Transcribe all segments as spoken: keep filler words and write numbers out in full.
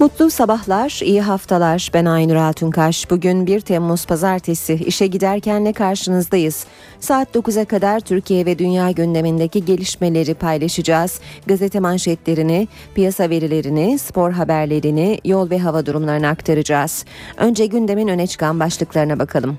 Mutlu sabahlar, iyi haftalar. Ben Aynur Altunkaş. Bugün bir Temmuz Pazartesi işe giderkenle karşınızdayız. Saat dokuza kadar Türkiye ve dünya gündemindeki gelişmeleri paylaşacağız. Gazete manşetlerini, piyasa verilerini, spor haberlerini, yol ve hava durumlarını aktaracağız. Önce gündemin öne çıkan başlıklarına bakalım.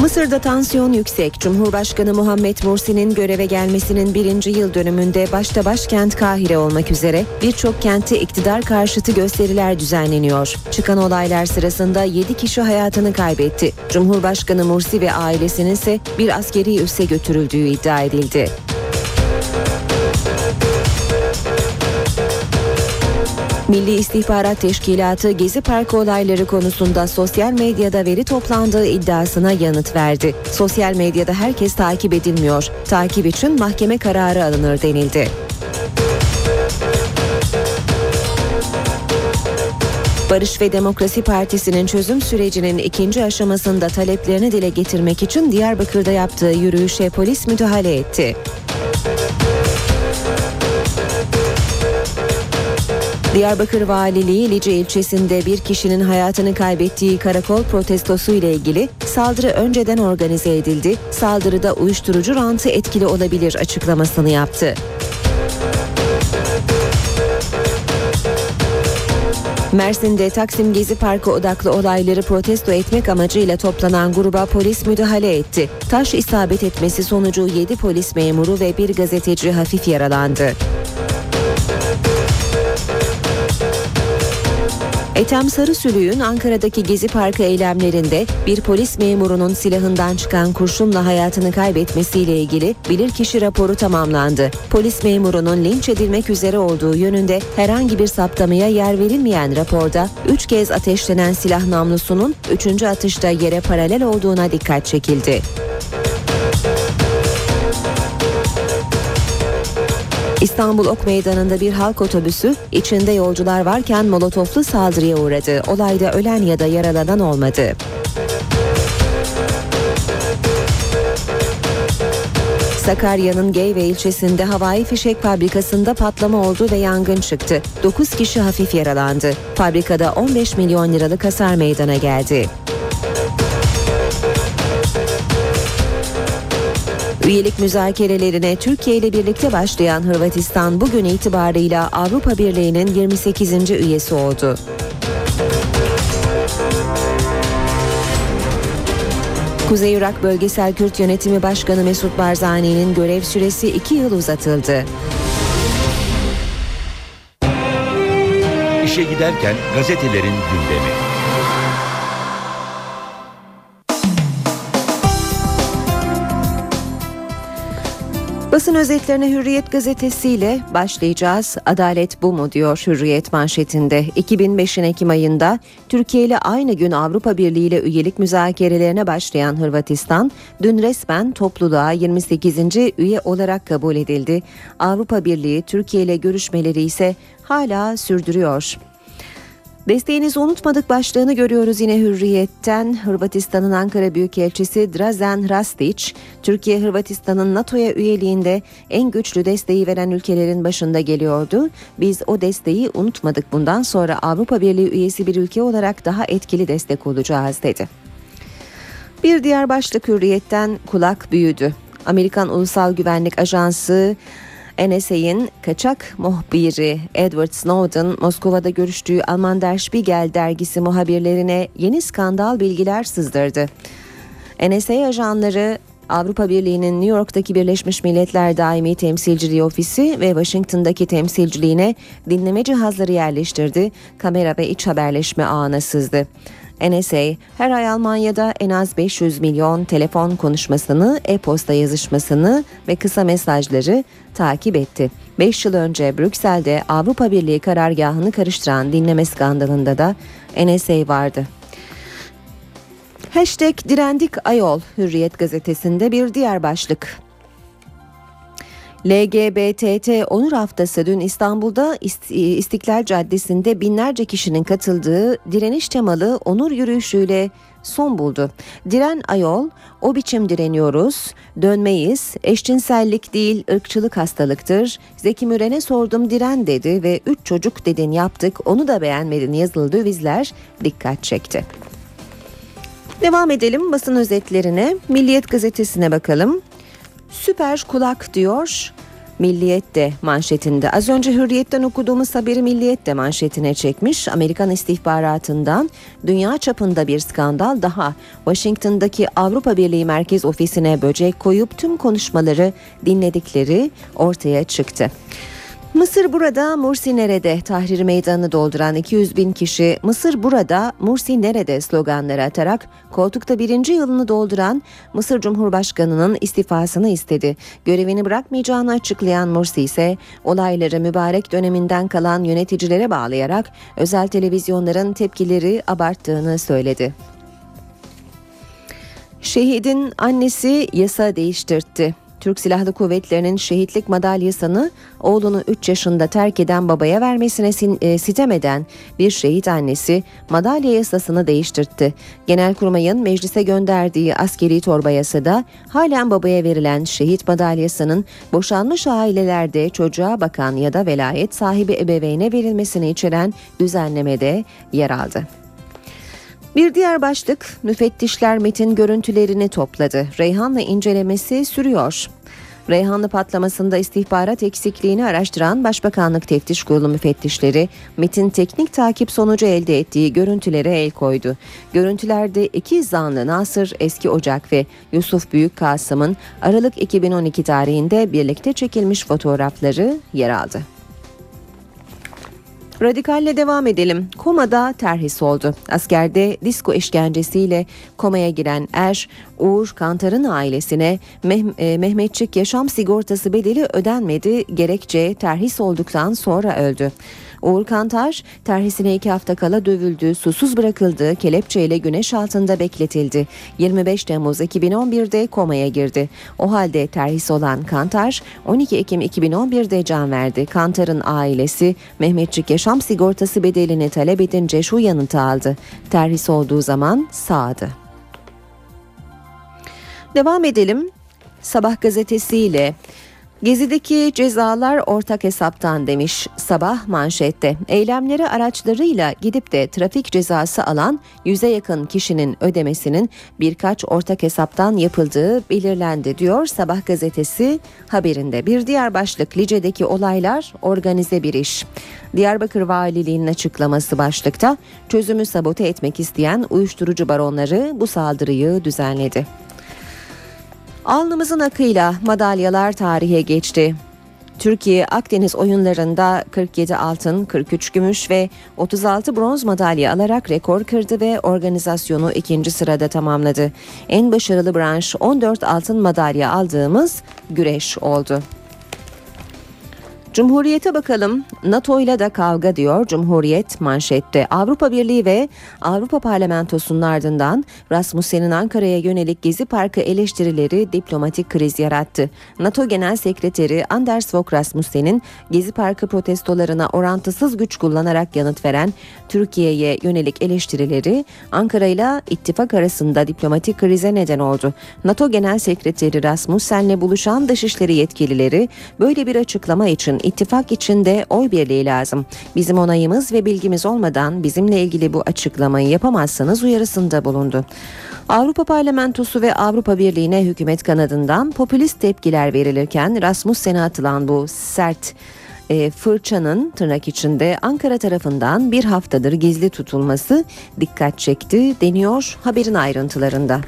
Mısır'da tansiyon yüksek. Cumhurbaşkanı Muhammed Mursi'nin göreve gelmesinin birinci yıl dönümünde başta başkent Kahire olmak üzere birçok kentte iktidar karşıtı gösteriler düzenleniyor. Çıkan olaylar sırasında yedi kişi hayatını kaybetti. Cumhurbaşkanı Mursi ve ailesinin ise bir askeri üsse götürüldüğü iddia edildi. Milli İstihbarat Teşkilatı Gezi Parkı olayları konusunda sosyal medyada veri toplandığı iddiasına yanıt verdi. Sosyal medyada herkes takip edilmiyor. Takip için mahkeme kararı alınır denildi. Barış ve Demokrasi Partisi'nin çözüm sürecinin ikinci aşamasında taleplerini dile getirmek için Diyarbakır'da yaptığı yürüyüşe polis müdahale etti. Diyarbakır Valiliği Lice ilçesinde bir kişinin hayatını kaybettiği karakol protestosu ile ilgili saldırı önceden organize edildi. Saldırıda uyuşturucu rantı etkili olabilir açıklamasını yaptı. Mersin'de Taksim Gezi Parkı odaklı olayları protesto etmek amacıyla toplanan gruba polis müdahale etti. Taş isabet etmesi sonucu yedi polis memuru ve bir gazeteci hafif yaralandı. Ethem Sarısülük'ün Ankara'daki Gezi Parkı eylemlerinde bir polis memurunun silahından çıkan kurşunla hayatını kaybetmesiyle ilgili bilirkişi raporu tamamlandı. Polis memurunun linç edilmek üzere olduğu yönünde herhangi bir saptamaya yer verilmeyen raporda üç kez ateşlenen silah namlusunun üçüncü atışta yere paralel olduğuna dikkat çekildi. İstanbul Ok Meydanı'nda bir halk otobüsü içinde yolcular varken molotoflu saldırıya uğradı. Olayda ölen ya da yaralanan olmadı. Sakarya'nın Geyve ilçesinde havai fişek fabrikasında patlama oldu ve yangın çıktı. dokuz kişi hafif yaralandı. Fabrikada on beş milyon liralık hasar meydana geldi. Üyelik müzakerelerine Türkiye ile birlikte başlayan Hırvatistan bugün itibarıyla Avrupa Birliği'nin yirmi sekizinci üyesi oldu. Kuzey Irak Bölgesel Kürt Yönetimi Başkanı Mesut Barzani'nin görev süresi iki yıl uzatıldı. İşe giderken gazetelerin gündemi. Basın özetlerine Hürriyet gazetesiyle başlayacağız. Adalet bu mu diyor Hürriyet manşetinde. iki bin beşin Ekim ayında Türkiye ile aynı gün Avrupa Birliği ile üyelik müzakerelerine başlayan Hırvatistan, dün resmen topluluğa yirmi sekizinci üye olarak kabul edildi. Avrupa Birliği Türkiye ile görüşmeleri ise hala sürdürüyor. Desteğinizi unutmadık başlığını görüyoruz yine Hürriyet'ten. Hırvatistan'ın Ankara Büyükelçisi Drazen Rastić, Türkiye Hırvatistan'ın NATO'ya üyeliğinde en güçlü desteği veren ülkelerin başında geliyordu. Biz o desteği unutmadık. Bundan sonra Avrupa Birliği üyesi bir ülke olarak daha etkili destek olacağız dedi. Bir diğer başlık Hürriyet'ten kulak büyüdü. Amerikan Ulusal Güvenlik Ajansı N S A'nin kaçak muhbiri Edward Snowden, Moskova'da görüştüğü Alman Der Spiegel dergisi muhabirlerine yeni skandal bilgiler sızdırdı. N S A ajanları Avrupa Birliği'nin New York'taki Birleşmiş Milletler Daimi Temsilciliği Ofisi ve Washington'daki temsilciliğine dinleme cihazları yerleştirdi, kamera ve iç haberleşme ağına sızdı. N S A her ay Almanya'da en az beş yüz milyon telefon konuşmasını, e-posta yazışmasını ve kısa mesajları takip etti. beş yıl önce Brüksel'de Avrupa Birliği karargahını karıştıran dinleme skandalında da N S A vardı. Hashtag direndik ayol Hürriyet gazetesinde bir diğer başlık. L G B T Onur Haftası dün İstanbul'da İstiklal Caddesi'nde binlerce kişinin katıldığı direniş temalı onur yürüyüşüyle son buldu. Diren ayol, o biçim direniyoruz, dönmeyiz, eşcinsellik değil ırkçılık hastalıktır. Zeki Müren'e sordum diren dedi ve üç çocuk dedin yaptık onu da beğenmedin yazılı dövizler dikkat çekti. Devam edelim basın özetlerine. Milliyet gazetesine bakalım. Süper kulak diyor Milliyet'te manşetinde. Az önce Hürriyet'ten okuduğumuz haberi Milliyet'te manşetine çekmiş. Amerikan istihbaratından dünya çapında bir skandal daha. Washington'daki Avrupa Birliği Merkez Ofisi'ne böcek koyup tüm konuşmaları dinledikleri ortaya çıktı. Mısır burada, Mursi nerede? Tahrir meydanını dolduran iki yüz bin kişi Mısır burada, Mursi nerede sloganları atarak koltukta birinci yılını dolduran Mısır Cumhurbaşkanı'nın istifasını istedi. Görevini bırakmayacağını açıklayan Mursi ise olayları mübarek döneminden kalan yöneticilere bağlayarak özel televizyonların tepkileri abarttığını söyledi. Şehidin annesi yasa değiştirtti. Türk Silahlı Kuvvetleri'nin şehitlik madalyasını oğlunu üç yaşında terk eden babaya vermesine sitem eden bir şehit annesi madalya yasasını değiştirtti. Genelkurmay'ın meclise gönderdiği askeri torba yasada halen babaya verilen şehit madalyasının boşanmış ailelerde çocuğa bakan ya da velayet sahibi ebeveyne verilmesini içeren düzenlemede yer aldı. Bir diğer başlık, müfettişler MIT'in görüntülerini topladı. Reyhanlı incelemesi sürüyor. Reyhanlı patlamasında istihbarat eksikliğini araştıran Başbakanlık Teftiş Kurulu müfettişleri MIT'in teknik takip sonucu elde ettiği görüntülere el koydu. Görüntülerde iki zanlı Nasır Eski Ocak ve Yusuf Büyük Kasım'ın Aralık iki bin on iki tarihinde birlikte çekilmiş fotoğrafları yer aldı. Radikalle devam edelim. Komada terhis oldu. Askerde disko işkencesiyle komaya giren er Uğur Kantar'ın ailesine Meh- Mehmetçik yaşam sigortası bedeli ödenmedi. Gerekçe terhis olduktan sonra öldü. Uğur Kantar terhisine iki hafta kala dövüldü, susuz bırakıldı, kelepçeyle güneş altında bekletildi. yirmi beş Temmuz iki bin on bir'de komaya girdi. O halde terhis olan Kantar on iki Ekim iki bin on bir'de can verdi. Kantar'ın ailesi Mehmetçik yaşam sigortası bedelini talep edince şu yanıtı aldı: terhis olduğu zaman sağdı. Devam edelim Sabah gazetesiyle. Gezi'deki cezalar ortak hesaptan demiş Sabah manşette. Eylemlere araçlarıyla gidip de trafik cezası alan yüze yakın kişinin ödemesinin birkaç ortak hesaptan yapıldığı belirlendi diyor Sabah gazetesi haberinde. Bir diğer başlık, Lice'deki olaylar organize bir iş. Diyarbakır Valiliği'nin açıklaması başlıkta, çözümü sabote etmek isteyen uyuşturucu baronları bu saldırıyı düzenledi. Alnımızın akıyla madalyalar tarihe geçti. Türkiye Akdeniz Oyunları'nda kırk yedi altın, kırk üç gümüş ve otuz altı bronz madalya alarak rekor kırdı ve organizasyonu ikinci sırada tamamladı. En başarılı branş on dört altın madalya aldığımız güreş oldu. Cumhuriyete bakalım. NATO ile de kavga diyor Cumhuriyet manşette. Avrupa Birliği ve Avrupa Parlamentosu'nun ardından Rasmussen'in Ankara'ya yönelik Gezi Parkı eleştirileri diplomatik kriz yarattı. NATO Genel Sekreteri Anders Fogh Rasmussen'in Gezi Parkı protestolarına orantısız güç kullanarak yanıt veren Türkiye'ye yönelik eleştirileri Ankara ile ittifak arasında diplomatik krize neden oldu. NATO Genel Sekreteri Rasmussen'le buluşan dışişleri yetkilileri böyle bir açıklama için İttifak içinde oy birliği lazım. Bizim onayımız ve bilgimiz olmadan bizimle ilgili bu açıklamayı yapamazsınız uyarısında bulundu. Avrupa Parlamentosu ve Avrupa Birliği'ne hükümet kanadından popülist tepkiler verilirken Rasmussen'e atılan bu sert e, fırçanın tırnak içinde Ankara tarafından bir haftadır gizli tutulması dikkat çekti deniyor haberin ayrıntılarında.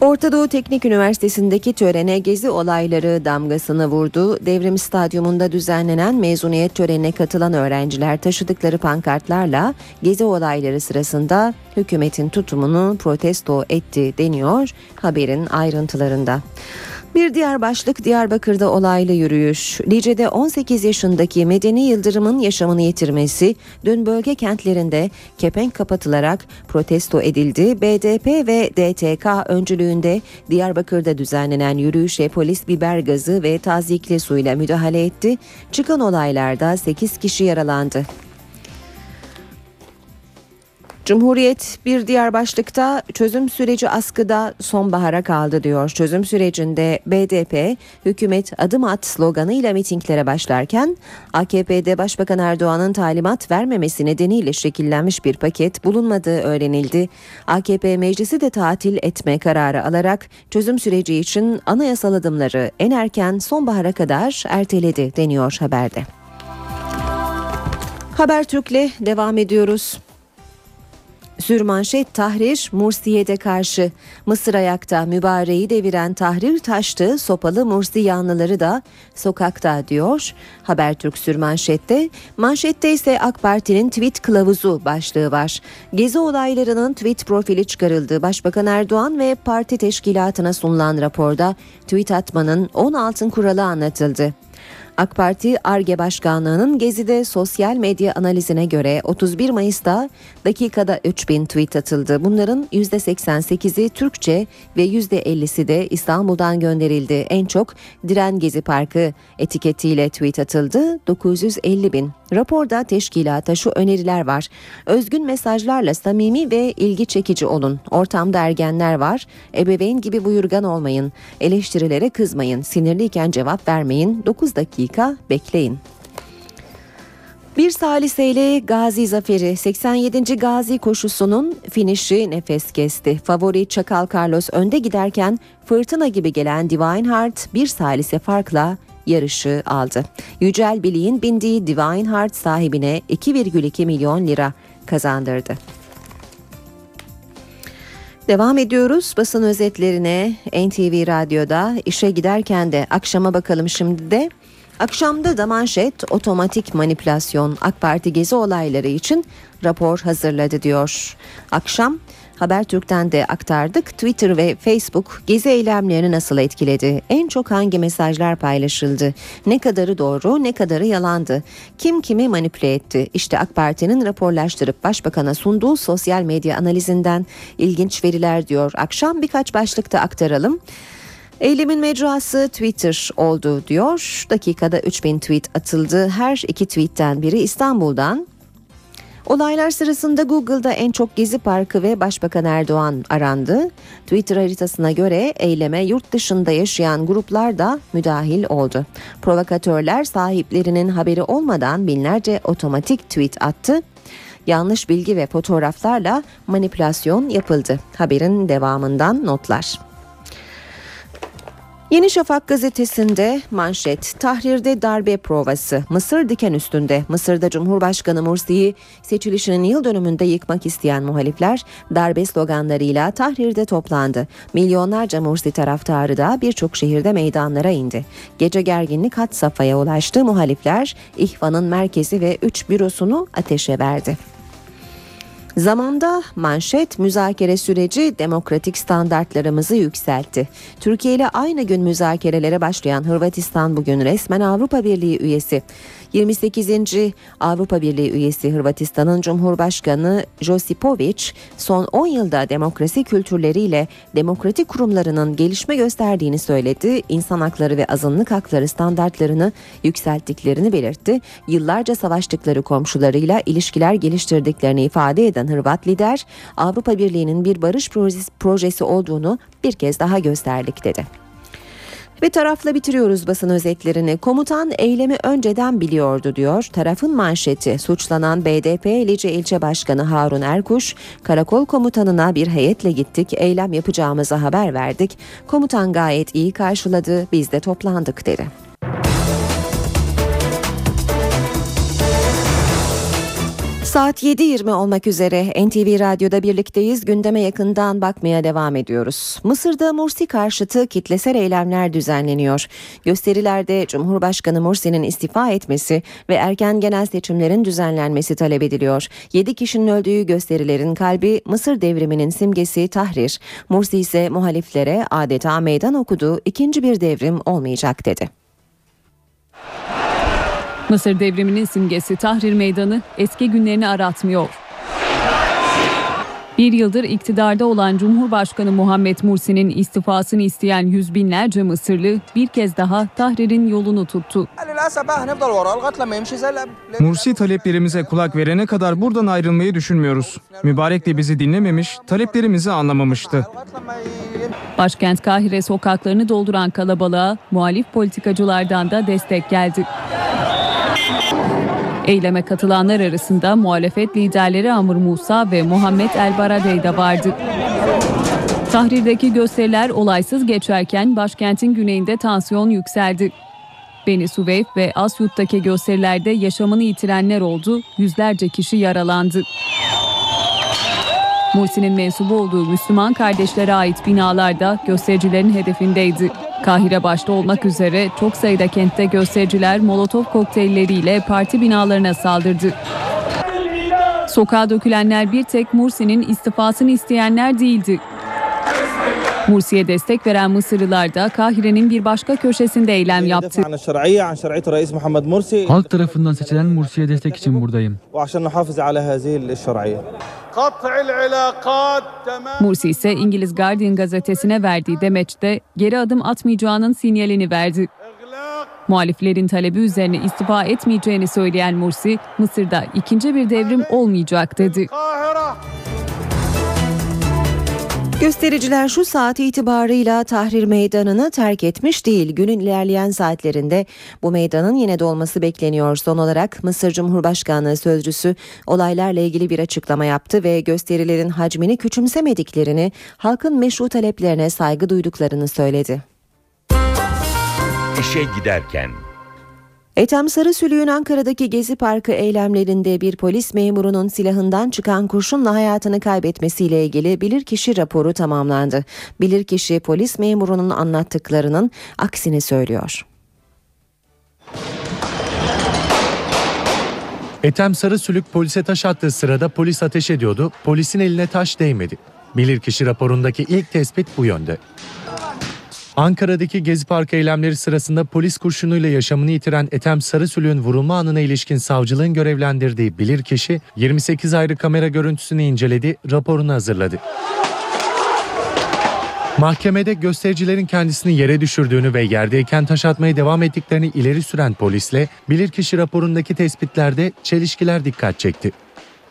Orta Doğu Teknik Üniversitesi'ndeki törene Gezi olayları damgasını vurdu. Devrim Stadyumu'nda düzenlenen mezuniyet törenine katılan öğrenciler taşıdıkları pankartlarla Gezi olayları sırasında hükümetin tutumunu protesto etti deniyor haberin ayrıntılarında. Bir diğer başlık Diyarbakır'da olaylı yürüyüş. Lice'de on sekiz yaşındaki Medeni Yıldırım'ın yaşamını yitirmesi dün bölge kentlerinde kepenk kapatılarak protesto edildi. B D P ve D T K öncülüğünde Diyarbakır'da düzenlenen yürüyüşe polis biber gazı ve tazyikli suyla müdahale etti. Çıkan olaylarda sekiz kişi yaralandı. Cumhuriyet bir diğer başlıkta çözüm süreci askıda, sonbahara kaldı diyor. Çözüm sürecinde B D P hükümet adım at sloganıyla mitinglere başlarken A K P'de Başbakan Erdoğan'ın talimat vermemesi nedeniyle şekillenmiş bir paket bulunmadığı öğrenildi. A K P meclisi de tatil etme kararı alarak çözüm süreci için anayasal adımları en erken sonbahara kadar erteledi deniyor haberde. Habertürk'le devam ediyoruz. Sürmanşet Tahrir Mursi'ye de karşı. Mısır ayakta, mübareği deviren Tahrir taştı, sopalı Mursi yanlıları da sokakta diyor Habertürk sürmanşette. Manşette ise AK Parti'nin tweet kılavuzu başlığı var. Gezi olaylarının tweet profili çıkarıldı. Başbakan Erdoğan ve parti teşkilatına sunulan raporda tweet atmanın on altın kuralı anlatıldı. AK Parti Ar-Ge Başkanlığı'nın Gezi'de sosyal medya analizine göre otuz bir Mayıs'ta dakikada üç bin tweet atıldı. Bunların yüzde seksen sekizi Türkçe ve yüzde ellisi de İstanbul'dan gönderildi. En çok Diren Gezi Parkı etiketiyle tweet atıldı, dokuz yüz elli bin. Raporda teşkilata şu öneriler var. Özgün mesajlarla samimi ve ilgi çekici olun. Ortamda ergenler var. Ebeveyn gibi buyurgan olmayın. Eleştirilere kızmayın. Sinirliyken cevap vermeyin. dokuz dakika bekleyin. Bir saliseyle Gazi zaferi. seksen yedinci Gazi koşusunun finişi nefes kesti. Favori Çakal Carlos önde giderken fırtına gibi gelen Divine Heart bir salise farkla yarışı aldı. Yücel Bilik'in bindiği Divine Heart sahibine iki virgül iki milyon lira kazandırdı. Devam ediyoruz basın özetlerine. N T V Radyo'da işe giderken de akşama bakalım şimdi de. Akşamda da manşet otomatik manipülasyon, AK Parti gezi olayları için rapor hazırladı diyor. Akşam Habertürk'ten de aktardık. Twitter ve Facebook gezi eylemlerini nasıl etkiledi? En çok hangi mesajlar paylaşıldı? Ne kadarı doğru, ne kadarı yalandı? Kim kimi manipüle etti? İşte AK Parti'nin raporlaştırıp başbakana sunduğu sosyal medya analizinden ilginç veriler diyor. Akşam birkaç başlıkta aktaralım. Eylemin mecrası Twitter oldu diyor. Dakikada üç bin tweet atıldı. Her iki tweetten biri İstanbul'dan. Olaylar sırasında Google'da en çok Gezi Parkı ve Başbakan Erdoğan arandı. Twitter haritasına göre eyleme yurt dışında yaşayan gruplar da müdahil oldu. Provokatörler sahiplerinin haberi olmadan binlerce otomatik tweet attı. Yanlış bilgi ve fotoğraflarla manipülasyon yapıldı. Haberin devamından notlar. Yeni Şafak gazetesinde manşet Tahrir'de darbe provası, Mısır diken üstünde. Mısır'da Cumhurbaşkanı Mursi'yi seçilişinin yıl dönümünde yıkmak isteyen muhalifler darbe sloganlarıyla Tahrir'de toplandı. Milyonlarca Mursi taraftarı da birçok şehirde meydanlara indi. Gece gerginlik had safhaya ulaştı. Muhalifler İhvan'ın merkezi ve üç bürosunu ateşe verdi. Zamanda manşet müzakere süreci demokratik standartlarımızı yükseltti. Türkiye ile aynı gün müzakerelere başlayan Hırvatistan bugün resmen Avrupa Birliği üyesi. yirmi sekizinci Avrupa Birliği üyesi Hırvatistan'ın Cumhurbaşkanı Josipović son on yılda demokrasi kültürleriyle demokratik kurumlarının gelişme gösterdiğini söyledi. İnsan hakları ve azınlık hakları standartlarını yükselttiklerini belirtti. Yıllarca savaştıkları komşularıyla ilişkiler geliştirdiklerini ifade eden Hırvat lider Avrupa Birliği'nin bir barış projesi olduğunu bir kez daha gösterdik dedi. Ve tarafla bitiriyoruz basın özetlerini. Komutan eylemi önceden biliyordu diyor. Tarafın manşeti suçlanan B D P Lice ilçe başkanı Harun Erkuş karakol komutanına bir heyetle gittik, eylem yapacağımıza haber verdik. Komutan gayet iyi karşıladı, biz de toplandık dedi. Saat yedi yirmi olmak üzere N T V Radyo'da birlikteyiz. Gündeme yakından bakmaya devam ediyoruz. Mısır'da Mursi karşıtı kitlesel eylemler düzenleniyor. Gösterilerde Cumhurbaşkanı Mursi'nin istifa etmesi ve erken genel seçimlerin düzenlenmesi talep ediliyor. yedi kişinin öldüğü gösterilerin kalbi Mısır devriminin simgesi Tahrir. Mursi ise muhaliflere adeta meydan okudu, ikinci bir devrim olmayacak dedi. Mısır devriminin simgesi Tahrir Meydanı eski günlerini aratmıyor. Bir yıldır iktidarda olan Cumhurbaşkanı Muhammed Mursi'nin istifasını isteyen yüz binlerce Mısırlı bir kez daha Tahrir'in yolunu tuttu. Mursi taleplerimize kulak verene kadar buradan ayrılmayı düşünmüyoruz. Mübarek de bizi dinlememiş, taleplerimizi anlamamıştı. Başkent Kahire sokaklarını dolduran kalabalığa muhalif politikacılardan da destek geldi. Eyleme katılanlar arasında muhalefet liderleri Amr Musa ve Muhammed El Baradey de vardı. Tahrir'deki gösteriler olaysız geçerken başkentin güneyinde tansiyon yükseldi. Beni Suef ve Asyut'taki gösterilerde yaşamını yitirenler oldu, yüzlerce kişi yaralandı. Mursi'nin mensubu olduğu Müslüman kardeşlere ait binalar da göstericilerin hedefindeydi. Kahire başta olmak üzere çok sayıda kentte göstericiler Molotov kokteylleriyle parti binalarına saldırdı. Sokağa dökülenler bir tek Mursi'nin istifasını isteyenler değildi. Mursi'ye destek veren Mısırlılar da Kahire'nin bir başka köşesinde eylem yaptı. Halk tarafından seçilen Mursi'ye destek için buradayım. Mursi ise İngiliz Guardian gazetesine verdiği demeçte geri adım atmayacağının sinyalini verdi. Muhaliflerin talebi üzerine istifa etmeyeceğini söyleyen Mursi, Mısır'da ikinci bir devrim olmayacak dedi. Göstericiler şu saati itibarıyla Tahrir Meydanı'nı terk etmiş değil. Günün ilerleyen saatlerinde bu meydanın yine dolması bekleniyor. Son olarak Mısır Cumhurbaşkanlığı sözcüsü olaylarla ilgili bir açıklama yaptı ve gösterilerin hacmini küçümsemediklerini, halkın meşru taleplerine saygı duyduklarını söyledi. İşe giderken. Ethem Sarısülük'ün Ankara'daki Gezi Parkı eylemlerinde bir polis memurunun silahından çıkan kurşunla hayatını kaybetmesiyle ilgili bilirkişi raporu tamamlandı. Bilirkişi polis memurunun anlattıklarının aksini söylüyor. Ethem Sarısülük polise taş attığı sırada polis ateş ediyordu. Polisin eline taş değmedi. Bilirkişi raporundaki ilk tespit bu yönde. Ankara'daki Gezi Parkı eylemleri sırasında polis kurşunuyla yaşamını yitiren Ethem Sarısülük'ün vurulma anına ilişkin savcılığın görevlendirdiği bilirkişi yirmi sekiz ayrı kamera görüntüsünü inceledi, raporunu hazırladı. Mahkemede göstericilerin kendisini yere düşürdüğünü ve yerdeyken taş atmaya devam ettiklerini ileri süren polisle bilirkişi raporundaki tespitlerde çelişkiler dikkat çekti.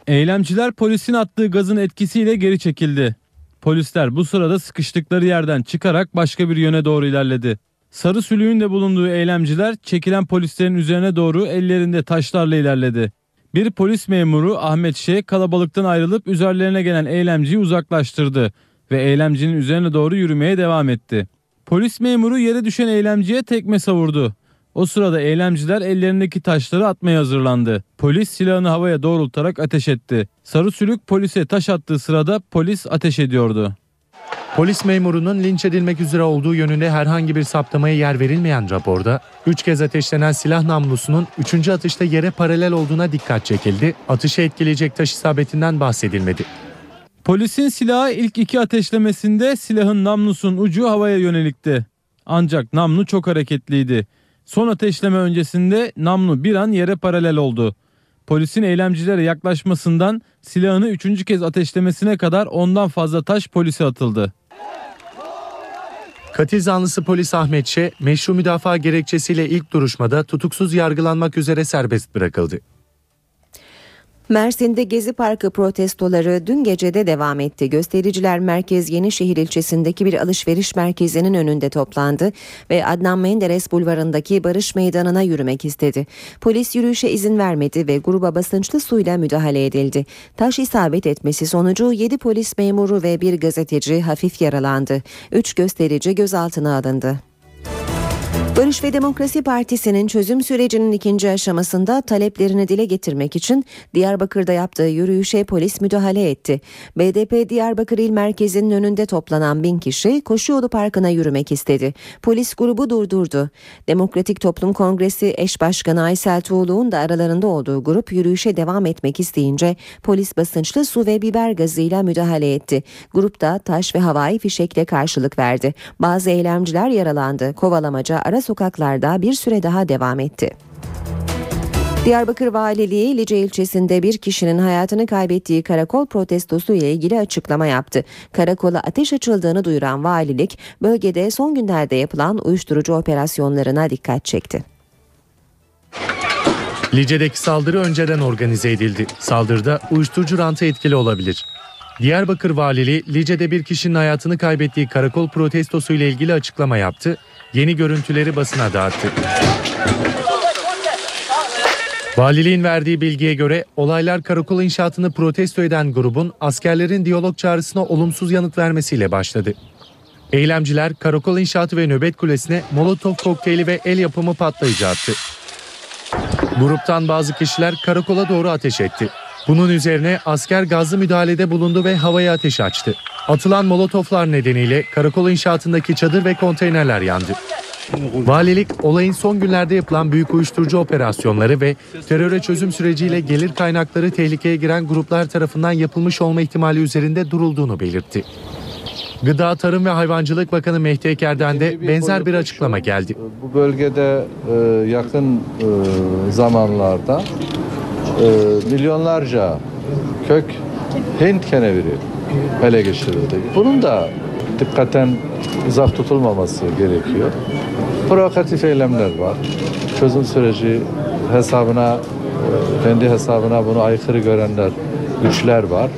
Eylemciler polisin attığı gazın etkisiyle geri çekildi. Polisler bu sırada sıkıştıkları yerden çıkarak başka bir yöne doğru ilerledi. Sarısülük'ün de bulunduğu eylemciler çekilen polislerin üzerine doğru ellerinde taşlarla ilerledi. Bir polis memuru Ahmet Şeyh kalabalıktan ayrılıp üzerlerine gelen eylemciyi uzaklaştırdı ve eylemcinin üzerine doğru yürümeye devam etti. Polis memuru yere düşen eylemciye tekme savurdu. O sırada eylemciler ellerindeki taşları atmaya hazırlandı. Polis silahını havaya doğrultarak ateş etti. Sarısülük polise taş attığı sırada polis ateş ediyordu. Polis memurunun linç edilmek üzere olduğu yönünde herhangi bir saptamaya yer verilmeyen raporda, üç kez ateşlenen silah namlusunun üçüncü atışta yere paralel olduğuna dikkat çekildi. Atışı etkileyecek taş isabetinden bahsedilmedi. Polisin silahı ilk iki ateşlemesinde silahın namlusunun ucu havaya yönelikti. Ancak namlu çok hareketliydi. Son ateşleme öncesinde namlu bir an yere paralel oldu. Polisin eylemcilere yaklaşmasından silahını üçüncü kez ateşlemesine kadar ondan fazla taş polise atıldı. Katil zanlısı polis Ahmet Şe, meşru müdafaa gerekçesiyle ilk duruşmada tutuksuz yargılanmak üzere serbest bırakıldı. Mersin'de Gezi Parkı protestoları dün gece de devam etti. Göstericiler Merkez Yenişehir ilçesindeki bir alışveriş merkezinin önünde toplandı ve Adnan Menderes bulvarındaki Barış Meydanı'na yürümek istedi. Polis yürüyüşe izin vermedi ve gruba basınçlı suyla müdahale edildi. Taş isabet etmesi sonucu yedi polis memuru ve bir gazeteci hafif yaralandı. üç gösterici gözaltına alındı. Barış ve Demokrasi Partisi'nin çözüm sürecinin ikinci aşamasında taleplerini dile getirmek için Diyarbakır'da yaptığı yürüyüşe polis müdahale etti. B D P Diyarbakır İl Merkezi'nin önünde toplanan bin kişi Koşuyolu Parkı'na yürümek istedi. Polis grubu durdurdu. Demokratik Toplum Kongresi eş başkanı Aysel Tuğlu'nun da aralarında olduğu grup yürüyüşe devam etmek isteyince polis basınçlı su ve biber gazıyla müdahale etti. Grupta taş ve havai fişekle karşılık verdi. Bazı eylemciler yaralandı. Kovalamaca ara sokaklarda bir süre daha devam etti. Diyarbakır Valiliği Lice ilçesinde bir kişinin hayatını kaybettiği karakol protestosu ile ilgili açıklama yaptı. Karakola ateş açıldığını duyuran valilik bölgede son günlerde yapılan uyuşturucu operasyonlarına dikkat çekti. Lice'deki saldırı önceden organize edildi. Saldırıda uyuşturucu rantı etkili olabilir. Diyarbakır Valiliği Lice'de bir kişinin hayatını kaybettiği karakol protestosu ile ilgili açıklama yaptı. Yeni görüntüleri basına dağıttı. Valiliğin verdiği bilgiye göre olaylar karakol inşaatını protesto eden grubun askerlerin diyalog çağrısına olumsuz yanıt vermesiyle başladı. Eylemciler karakol inşaatı ve nöbet kulesine Molotov kokteyli ve el yapımı patlayıcı attı. Gruptan bazı kişiler karakola doğru ateş etti. Bunun üzerine asker gazlı müdahalede bulundu ve havaya ateş açtı. Atılan molotoflar nedeniyle karakol inşaatındaki çadır ve konteynerler yandı. Valilik olayın son günlerde yapılan büyük uyuşturucu operasyonları ve teröre çözüm süreciyle gelir kaynakları tehlikeye giren gruplar tarafından yapılmış olma ihtimali üzerinde durulduğunu belirtti. Gıda, Tarım ve Hayvancılık Bakanı Mehdi Eker'den de benzer bir açıklama geldi. Bu bölgede yakın zamanlarda milyonlarca kök Hint keneviri ele geçirildi. Bunun da dikkaten uzak tutulmaması gerekiyor. Provokatif eylemler var. Çözüm süreci hesabına, kendi hesabına bunu aykırı görenler, güçler var.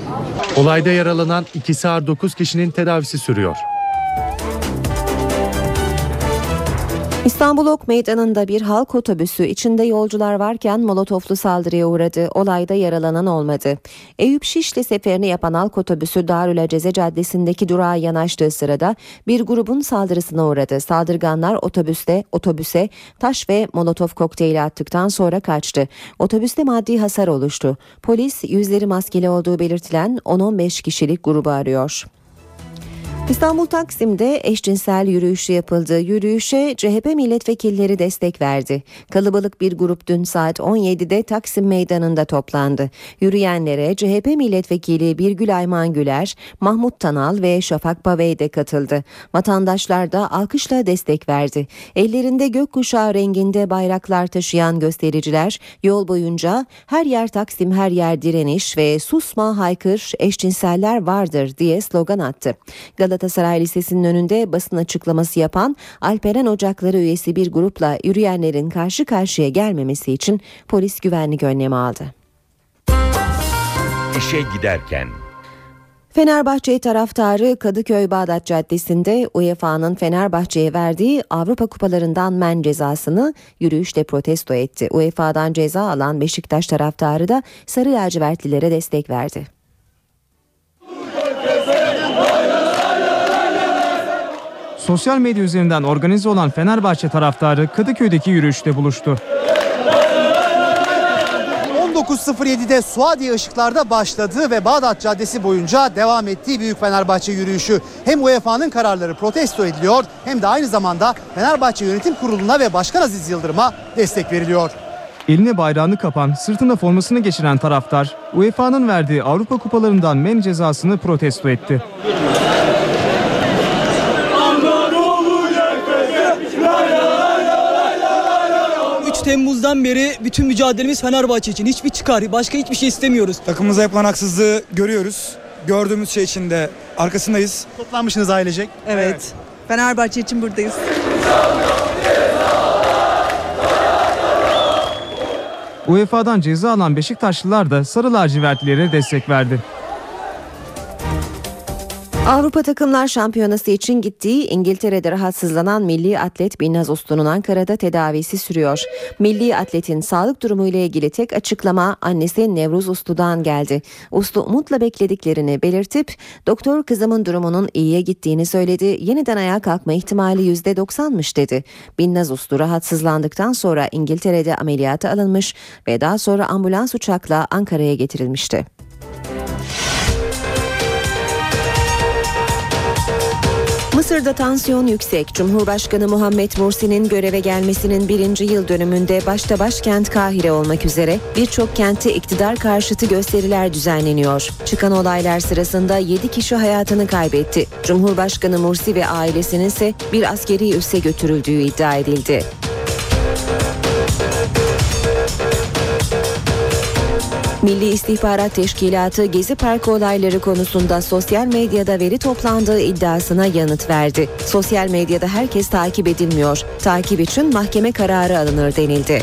Olayda yaralanan iki dokuz kişinin tedavisi sürüyor. İstanbul Ok Meydanı'nda bir halk otobüsü içinde yolcular varken molotoflu saldırıya uğradı. Olayda yaralanan olmadı. Eyüp Şişli seferini yapan halk otobüsü Darülaceze Caddesi'ndeki durağa yanaştığı sırada bir grubun saldırısına uğradı. Saldırganlar otobüste otobüse taş ve molotof kokteyli attıktan sonra kaçtı. Otobüste maddi hasar oluştu. Polis yüzleri maskeli olduğu belirtilen on on beş kişilik grubu arıyor. İstanbul Taksim'de eşcinsel yürüyüşü yapıldı. Yürüyüşe C H P milletvekilleri destek verdi. Kalabalık bir grup dün saat on yedide Taksim Meydanı'nda toplandı. Yürüyenlere C H P milletvekili Birgül Ayman Güler, Mahmut Tanal ve Şafak Pavey de katıldı. Vatandaşlar da alkışla destek verdi. Ellerinde gökkuşağı renginde bayraklar taşıyan göstericiler yol boyunca "Her yer Taksim, her yer direniş" ve "Susma, haykır, eşcinseller vardır" diye slogan attı. Galatasaray Galatasaray Lisesi'nin önünde basın açıklaması yapan Alperen Ocakları üyesi bir grupla yürüyenlerin karşı karşıya gelmemesi için polis güvenlik önlemi aldı. İşe giderken. Fenerbahçe taraftarı Kadıköy Bağdat Caddesi'nde U E F A'nın Fenerbahçe'ye verdiği Avrupa Kupalarından men cezasını yürüyüşle protesto etti. U E F A'dan ceza alan Beşiktaş taraftarı da sarı lacivertlilere destek verdi. Sosyal medya üzerinden organize olan Fenerbahçe taraftarı Kadıköy'deki yürüyüşte buluştu. on dokuz sıfır yedide Suadiye ışıklarda başladığı ve Bağdat Caddesi boyunca devam ettiği Büyük Fenerbahçe yürüyüşü hem U E F A'nın kararları protesto ediliyor hem de aynı zamanda Fenerbahçe Yönetim Kurulu'na ve Başkan Aziz Yıldırım'a destek veriliyor. Eline bayrağını kapan, sırtına formasını geçiren taraftar U E F A'nın verdiği Avrupa Kupalarından men cezasını protesto etti. Temmuz'dan beri bütün mücadelemiz Fenerbahçe için. Hiçbir çıkar, başka hiçbir şey istemiyoruz. Takımımıza yapılan haksızlığı görüyoruz. Gördüğümüz şey için de arkasındayız. Toplanmışsınız ailecek. Evet. evet. Fenerbahçe için buradayız. U E F A'dan ceza alan Beşiktaşlılar da sarı lacivertlilere destek verdi. Avrupa Takımlar Şampiyonası için gittiği İngiltere'de rahatsızlanan milli atlet Binnaz Uslu'nun Ankara'da tedavisi sürüyor. Milli atletin sağlık durumu ile ilgili tek açıklama annesi Nevruz Uslu'dan geldi. Uslu umutla beklediklerini belirtip doktor kızımın durumunun iyiye gittiğini söyledi. Yeniden ayağa kalkma ihtimali yüzde doksanmış dedi. Binnaz Uslu rahatsızlandıktan sonra İngiltere'de ameliyata alınmış ve daha sonra ambulans uçakla Ankara'ya getirilmişti. Mısır'da tansiyon yüksek. Cumhurbaşkanı Muhammed Mursi'nin göreve gelmesinin birinci yıl dönümünde başta başkent Kahire olmak üzere birçok kentte iktidar karşıtı gösteriler düzenleniyor. Çıkan olaylar sırasında yedi kişi hayatını kaybetti. Cumhurbaşkanı Mursi ve ailesinin ise bir askeri üsse götürüldüğü iddia edildi. Milli İstihbarat Teşkilatı Gezi Parkı olayları konusunda sosyal medyada veri toplandığı iddiasına yanıt verdi. Sosyal medyada herkes takip edilmiyor. Takip için mahkeme kararı alınır denildi.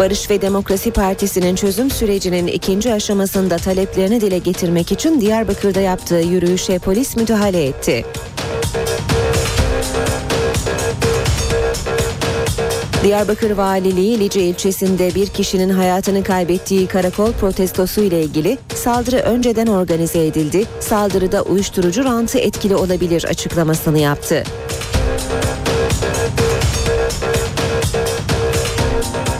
Barış ve Demokrasi Partisi'nin çözüm sürecinin ikinci aşamasında taleplerini dile getirmek için Diyarbakır'da yaptığı yürüyüşe polis müdahale etti. Diyarbakır Valiliği Lice ilçesinde bir kişinin hayatını kaybettiği karakol protestosu ile ilgili saldırı önceden organize edildi. Saldırıda uyuşturucu rantı etkili olabilir açıklamasını yaptı.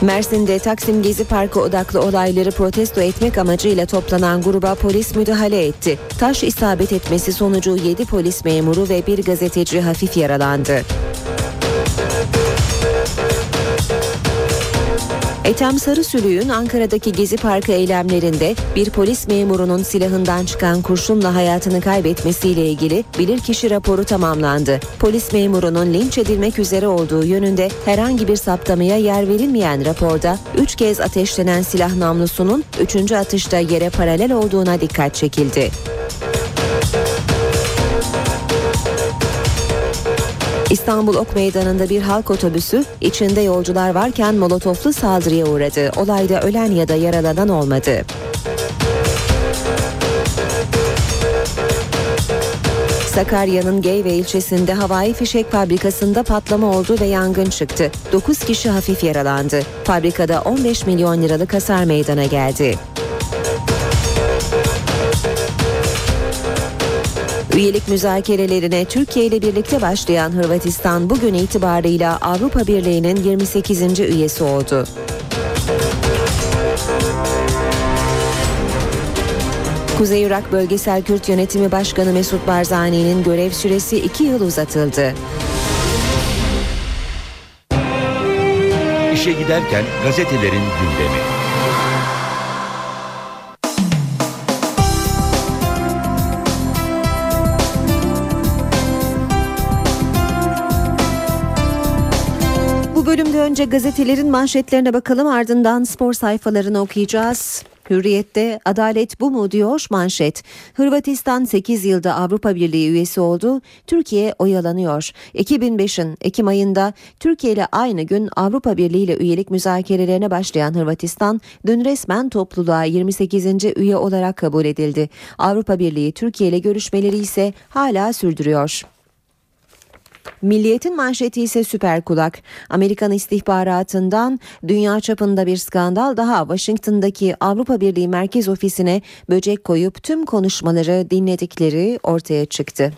Mersin'de Taksim Gezi Parkı odaklı olayları protesto etmek amacıyla toplanan gruba polis müdahale etti. Taş isabet etmesi sonucu yedi polis memuru ve bir gazeteci hafif yaralandı. Ethem Sarısülük'ün Ankara'daki Gezi Parkı eylemlerinde bir polis memurunun silahından çıkan kurşunla hayatını kaybetmesiyle ilgili bilirkişi raporu tamamlandı. Polis memurunun linç edilmek üzere olduğu yönünde herhangi bir saptamaya yer verilmeyen raporda üç kez ateşlenen silah namlusunun üçüncü atışta yere paralel olduğuna dikkat çekildi. İstanbul Ok Meydanı'nda bir halk otobüsü içinde yolcular varken molotoflu saldırıya uğradı. Olayda ölen ya da yaralanan olmadı. Sakarya'nın Geyve ilçesinde havai fişek fabrikasında patlama oldu ve yangın çıktı. dokuz kişi hafif yaralandı. Fabrikada on beş milyon liralık hasar meydana geldi. Üyelik müzakerelerine Türkiye ile birlikte başlayan Hırvatistan bugün itibarıyla Avrupa Birliği'nin yirmi sekizinci üyesi oldu. Kuzey Irak Bölgesel Kürt Yönetimi Başkanı Mesut Barzani'nin görev süresi iki yıl uzatıldı. İşe giderken gazetelerin gündemi. Bölümde önce gazetelerin manşetlerine bakalım, ardından spor sayfalarını okuyacağız. Hürriyet'te "Adalet bu mu?" diyor manşet. Hırvatistan sekiz yılda Avrupa Birliği üyesi oldu. Türkiye oyalanıyor. iki bin beşin Ekim ayında Türkiye ile aynı gün Avrupa Birliği ile üyelik müzakerelerine başlayan Hırvatistan dün resmen topluluğa yirmi sekizinci üye olarak kabul edildi. Avrupa Birliği Türkiye ile görüşmeleri ise hala sürdürüyor. Milliyet'in manşeti ise süper kulak. Amerikan istihbaratından dünya çapında bir skandal daha. Washington'daki Avrupa Birliği Merkez Ofisi'ne böcek koyup tüm konuşmaları dinledikleri ortaya çıktı.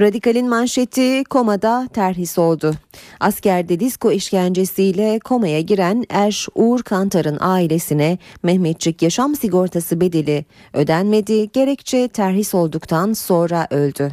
Radikal'in manşeti "Komada terhis oldu." Askerde disko işkencesiyle komaya giren Erş Uğur Kantar'ın ailesine Mehmetçik yaşam sigortası bedeli ödenmedi. Gerekçe terhis olduktan sonra öldü.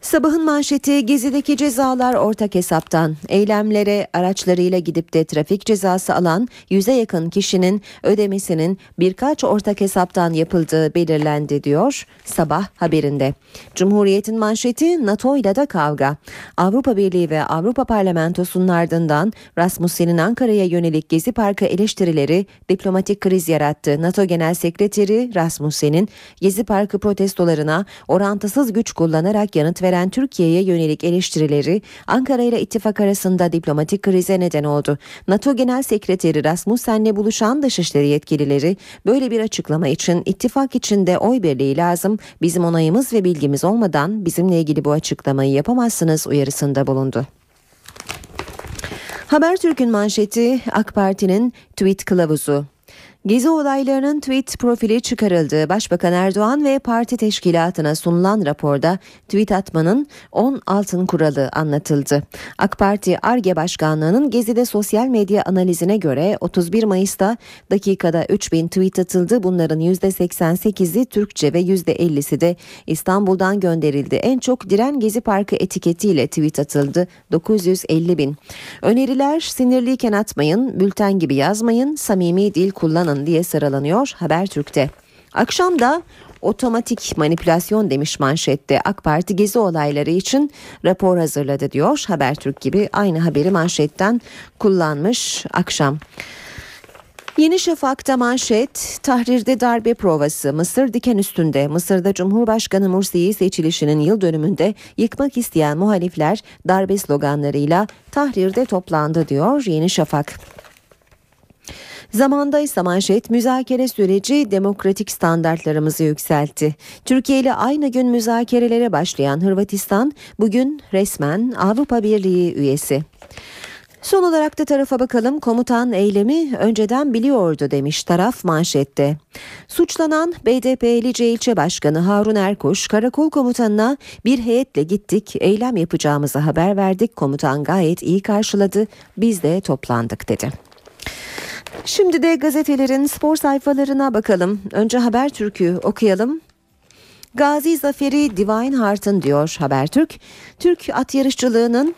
Sabahın manşeti "Gezi'deki cezalar ortak hesaptan." Eylemlere araçlarıyla gidip de trafik cezası alan yüze yakın kişinin ödemesinin birkaç ortak hesaptan yapıldığı belirlendi diyor Sabah haberinde. Cumhuriyet'in manşeti "NATO ile de kavga." Avrupa Birliği ve Avrupa Parlamentosu'nun ardından Rasmussen'in Ankara'ya yönelik Gezi Parkı eleştirileri diplomatik kriz yarattı. NATO Genel Sekreteri Rasmussen'in Gezi Parkı protestolarına orantısız güç kullanarak yanıt veren içeren Türkiye'ye yönelik eleştirileri Ankara ile ittifak arasında diplomatik krize neden oldu. NATO Genel Sekreteri Rasmussen'le buluşan dışişleri yetkilileri böyle bir açıklama için ittifak içinde oy birliği lazım, bizim onayımız ve bilgimiz olmadan bizimle ilgili bu açıklamayı yapamazsınız uyarısında bulundu. Habertürk'ün manşeti AK Parti'nin tweet kılavuzu. Gezi olaylarının tweet profili çıkarıldığı Başbakan Erdoğan ve parti teşkilatına sunulan raporda tweet atmanın on altın kuralı anlatıldı. AK Parti Ar-Ge Başkanlığı'nın Gezi'de sosyal medya analizine göre otuz bir Mayıs'ta dakikada üç bin tweet atıldı. Bunların yüzde seksen sekizi Türkçe ve yüzde ellisi de İstanbul'dan gönderildi. En çok diren Gezi Parkı etiketiyle tweet atıldı, dokuz yüz elli bin. Öneriler: sinirliyken atmayın, bülten gibi yazmayın, samimi dil kullanın diye sıralanıyor Habertürk'te. Akşam da otomatik manipülasyon demiş manşette. AK Parti Gezi olayları için rapor hazırladı diyor. Habertürk gibi aynı haberi manşetten kullanmış Akşam. Yeni Şafak'ta manşet: Tahrir'de darbe provası, Mısır diken üstünde. Mısır'da Cumhurbaşkanı Mursi'yi seçilişinin yıl dönümünde yıkmak isteyen muhalifler darbe sloganlarıyla Tahrir'de toplandı diyor Yeni Şafak. Zamanda ise manşet: müzakere süreci demokratik standartlarımızı yükseltti. Türkiye ile aynı gün müzakerelere başlayan Hırvatistan bugün resmen Avrupa Birliği üyesi. Son olarak da tarafa bakalım. Komutan eylemi önceden biliyordu demiş taraf manşette. Suçlanan B D P Lice ilçe başkanı Harun Erkuş, karakol komutanına bir heyetle gittik, eylem yapacağımızı haber verdik. Komutan gayet iyi karşıladı, biz de toplandık dedi. Şimdi de gazetelerin spor sayfalarına bakalım. Önce Habertürk'ü okuyalım. Gazi zaferi Divine Heart'ın diyor Habertürk. Türk at yarışçılığının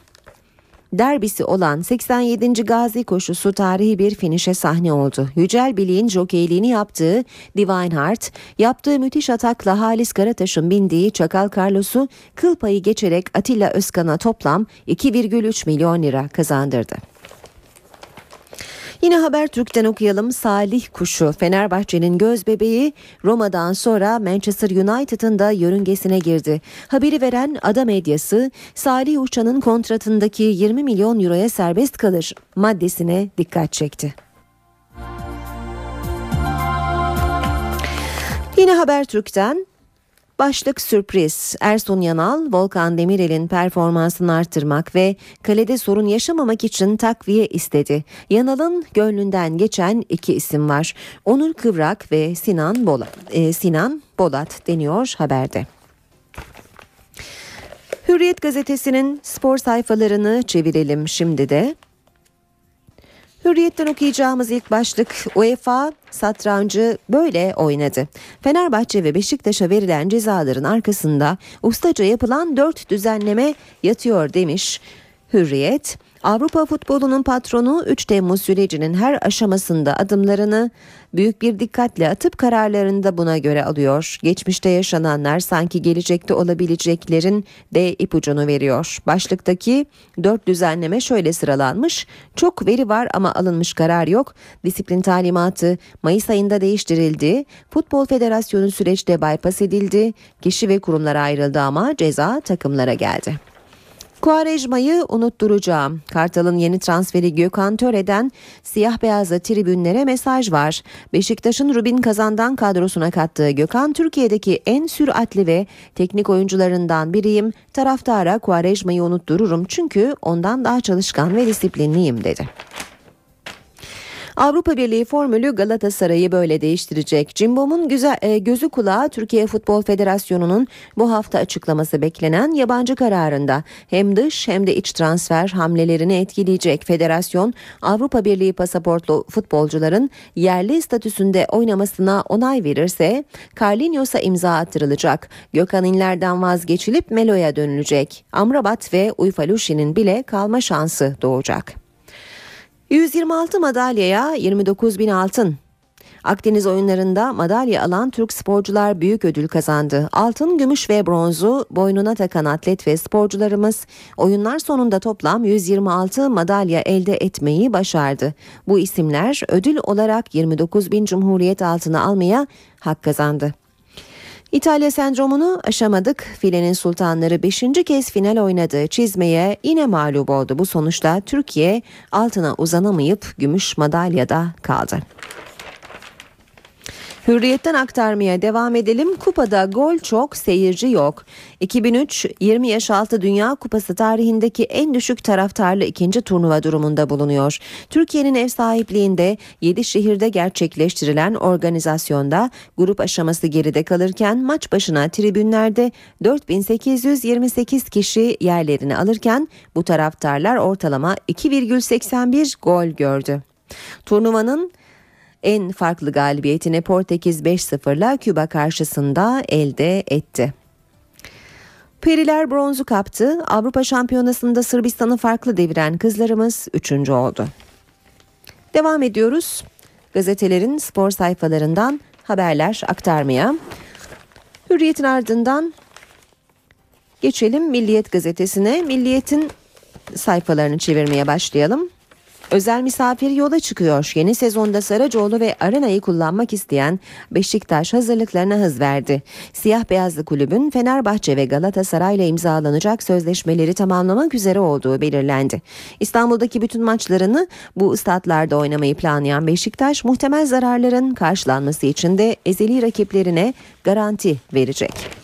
derbisi olan seksen yedinci Gazi koşusu tarihi bir finişe sahne oldu. Yücel Bilik'in jokeyliğini yaptığı Divine Heart, yaptığı müthiş atakla Halis Karataş'ın bindiği Çakal Carlos'u kıl payı geçerek Atilla Özkan'a toplam iki virgül üç milyon lira kazandırdı. Yine Habertürk'ten okuyalım. Salih Kuşu, Fenerbahçe'nin göz bebeği, Roma'dan sonra Manchester United'ın da yörüngesine girdi. Haberi veren Ada Medyası, Salih Uçan'ın kontratındaki yirmi milyon euroya serbest kalır maddesine dikkat çekti. Yine Habertürk'ten başlık sürpriz: Ersun Yanal, Volkan Demirel'in performansını artırmak ve kalede sorun yaşamamak için takviye istedi. Yanal'ın gönlünden geçen iki isim var: Onur Kıvrak ve Sinan Bolat, e, Sinan Bolat deniyor haberde. Hürriyet gazetesinin spor sayfalarını çevirelim şimdi de. Hürriyet'ten okuyacağımız ilk başlık: UEFA satrancı böyle oynadı. Fenerbahçe ve Beşiktaş'a verilen cezaların arkasında ustaca yapılan dört düzenleme yatıyor demiş Hürriyet. Avrupa futbolunun patronu üç Temmuz sürecinin her aşamasında adımlarını büyük bir dikkatle atıp kararlarını da buna göre alıyor. Geçmişte yaşananlar sanki gelecekte olabileceklerin de ipucunu veriyor. Başlıktaki dört düzenleme şöyle sıralanmış: çok veri var ama alınmış karar yok. Disiplin talimatı Mayıs ayında değiştirildi. Futbol Federasyonu süreçte bypass edildi. Kişi ve kurumlara ayrıldı ama ceza takımlara geldi. Quaresma'yı unutturacağım. Kartal'ın yeni transferi Gökhan Töre'den siyah beyazlı tribünlere mesaj var. Beşiktaş'ın Rubin Kazan'dan kadrosuna kattığı Gökhan, Türkiye'deki en süratli ve teknik oyuncularından biriyim. Taraftara Quaresma'yı unuttururum çünkü ondan daha çalışkan ve disiplinliyim dedi. Avrupa Birliği formülü Galatasaray'ı böyle değiştirecek. Cimbom'un güzel, e, gözü kulağı Türkiye Futbol Federasyonu'nun bu hafta açıklaması beklenen yabancı kararında hem dış hem de iç transfer hamlelerini etkileyecek. Federasyon, Avrupa Birliği pasaportlu futbolcuların yerli statüsünde oynamasına onay verirse Carlinhos'a imza attırılacak. Gökhan İnler'den vazgeçilip Melo'ya dönülecek. Amrabat ve Uyfaluşi'nin bile kalma şansı doğacak. yüz yirmi altı madalyaya yirmi dokuz bin altın. Akdeniz oyunlarında madalya alan Türk sporcular büyük ödül kazandı. Altın, gümüş ve bronzu boynuna takan atlet ve sporcularımız oyunlar sonunda toplam yüz yirmi altı madalya elde etmeyi başardı. Bu isimler ödül olarak yirmi dokuz bin Cumhuriyet altını almaya hak kazandı. İtalya sendromunu aşamadık. Filenin sultanları beşinci kez final oynadığı çizmeye yine mağlup oldu. Bu sonuçta Türkiye altına uzanamayıp gümüş madalyada kaldı. Hürriyetten aktarmaya devam edelim. Kupada gol çok, seyirci yok. iki bin üç yirmi yaş altı Dünya Kupası tarihindeki en düşük taraftarlı ikinci turnuva durumunda bulunuyor. Türkiye'nin ev sahipliğinde yedi şehirde gerçekleştirilen organizasyonda grup aşaması geride kalırken maç başına tribünlerde dört bin sekiz yüz yirmi sekiz kişi yerlerini alırken bu taraftarlar ortalama iki virgül seksen bir gol gördü. Turnuvanın en farklı galibiyetini Portekiz beş sıfırla Küba karşısında elde etti. Periler bronzu kaptı. Avrupa Şampiyonası'nda Sırbistan'ı farklı deviren kızlarımız üçüncü oldu. Devam ediyoruz. Gazetelerin spor sayfalarından haberler aktarmaya. Hürriyet'in ardından geçelim Milliyet gazetesine. Milliyet'in sayfalarını çevirmeye başlayalım. Özel misafir yola çıkıyor. Yeni sezonda Saracoğlu ve Arena'yı kullanmak isteyen Beşiktaş hazırlıklarına hız verdi. Siyah beyazlı kulübün Fenerbahçe ve Galatasaray'la imzalanacak sözleşmeleri tamamlamak üzere olduğu belirlendi. İstanbul'daki bütün maçlarını bu statlarda oynamayı planlayan Beşiktaş muhtemel zararların karşılanması için de ezeli rakiplerine garanti verecek.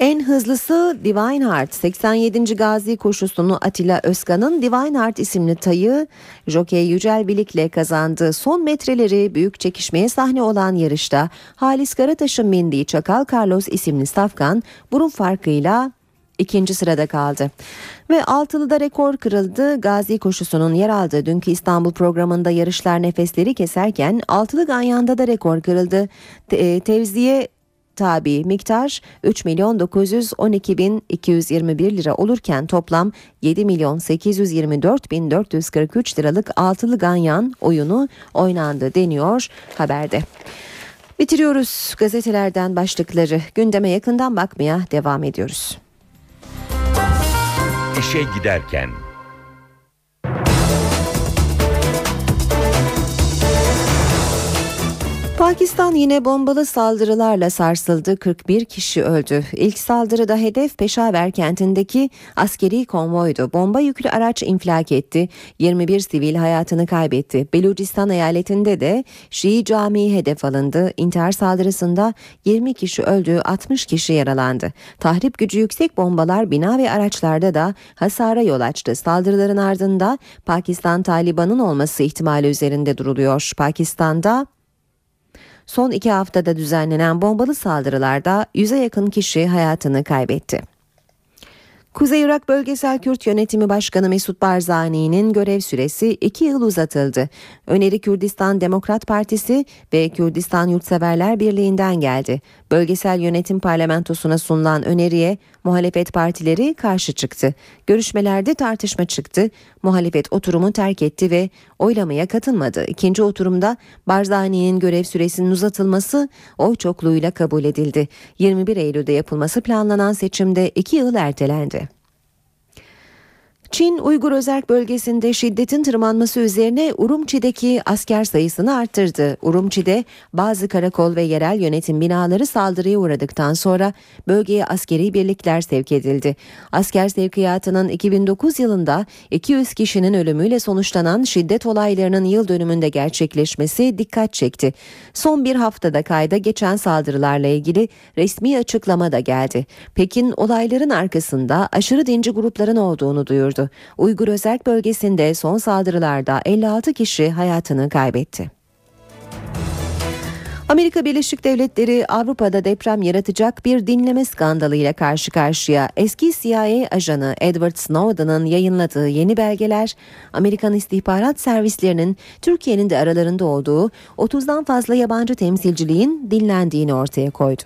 En hızlısı Divine Heart. seksen yedinci Gazi koşusunu Atilla Özkan'ın Divine Heart isimli tayı jokey Yücel Bilik'le kazandığı son metreleri büyük çekişmeye sahne olan yarışta Halis Karataş'ın bindiği Çakal Carlos isimli safkan burun farkıyla ikinci sırada kaldı. Ve Altılı'da rekor kırıldı. Gazi koşusunun yer aldığı dünkü İstanbul programında yarışlar nefesleri keserken Altılı Ganyan'da da rekor kırıldı. Te- tevziye tabi miktar üç milyon dokuz yüz on iki bin iki yüz yirmi bir lira olurken toplam yedi milyon sekiz yüz yirmi dört bin dört yüz kırk üç liralık altılı ganyan oyunu oynandı deniyor haberde. Bitiriyoruz gazetelerden başlıkları. Gündeme yakından bakmaya devam ediyoruz. İşe giderken. Pakistan yine bombalı saldırılarla sarsıldı. kırk bir kişi öldü. İlk saldırıda hedef Peşaver kentindeki askeri konvoydu. Bomba yüklü araç infilak etti. yirmi bir sivil hayatını kaybetti. Belucistan eyaletinde de Şii camii hedef alındı. İntihar saldırısında yirmi kişi öldü, altmış kişi yaralandı. Tahrip gücü yüksek bombalar bina ve araçlarda da hasara yol açtı. Saldırıların ardında Pakistan Taliban'ın olması ihtimali üzerinde duruluyor. Pakistan'da son iki haftada düzenlenen bombalı saldırılarda yüze yakın kişi hayatını kaybetti. Kuzey Irak Bölgesel Kürt Yönetimi Başkanı Mesut Barzani'nin görev süresi iki yıl uzatıldı. Öneri Kürdistan Demokrat Partisi ve Kürdistan Yurtseverler Birliği'nden geldi. Bölgesel yönetim parlamentosuna sunulan öneriye muhalefet partileri karşı çıktı. Görüşmelerde tartışma çıktı. Muhalefet oturumu terk etti ve oylamaya katılmadı. İkinci oturumda Barzani'nin görev süresinin uzatılması oy çokluğuyla kabul edildi. yirmi bir Eylül'de yapılması planlanan seçimde iki yıl ertelendi. Çin, Uygur Özerk bölgesinde şiddetin tırmanması üzerine Urumçi'deki asker sayısını arttırdı. Urumçi'de bazı karakol ve yerel yönetim binaları saldırıya uğradıktan sonra bölgeye askeri birlikler sevk edildi. Asker sevkiyatının iki bin dokuz yılında iki yüz kişinin ölümüyle sonuçlanan şiddet olaylarının yıl dönümünde gerçekleşmesi dikkat çekti. Son bir haftada kayda geçen saldırılarla ilgili resmi açıklama da geldi. Pekin, olayların arkasında aşırı dinci grupların olduğunu duyurdu. Uygur Özerk bölgesinde son saldırılarda elli altı kişi hayatını kaybetti. Amerika Birleşik Devletleri Avrupa'da deprem yaratacak bir dinleme skandalıyla karşı karşıya. Eski C I A ajanı Edward Snowden'ın yayınladığı yeni belgeler, Amerikan istihbarat servislerinin Türkiye'nin de aralarında olduğu otuzdan fazla yabancı temsilciliğin dinlendiğini ortaya koydu.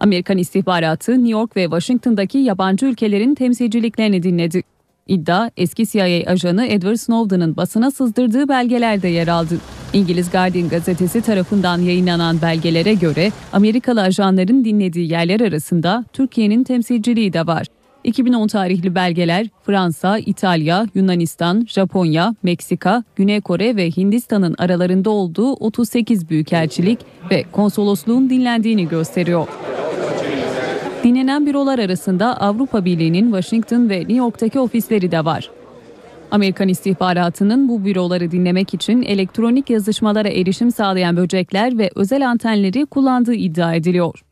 Amerikan istihbaratı New York ve Washington'daki yabancı ülkelerin temsilciliklerini dinledi. İddia, eski C I A ajanı Edward Snowden'ın basına sızdırdığı belgelerde yer aldı. İngiliz Guardian gazetesi tarafından yayınlanan belgelere göre Amerikalı ajanların dinlediği yerler arasında Türkiye'nin temsilciliği de var. iki bin on tarihli belgeler Fransa, İtalya, Yunanistan, Japonya, Meksika, Güney Kore ve Hindistan'ın aralarında olduğu otuz sekiz büyükelçilik ve konsolosluğun dinlendiğini gösteriyor. Dinlenen bürolar arasında Avrupa Birliği'nin Washington ve New York'taki ofisleri de var. Amerikan istihbaratının bu büroları dinlemek için elektronik yazışmalara erişim sağlayan böcekler ve özel antenleri kullandığı iddia ediliyor.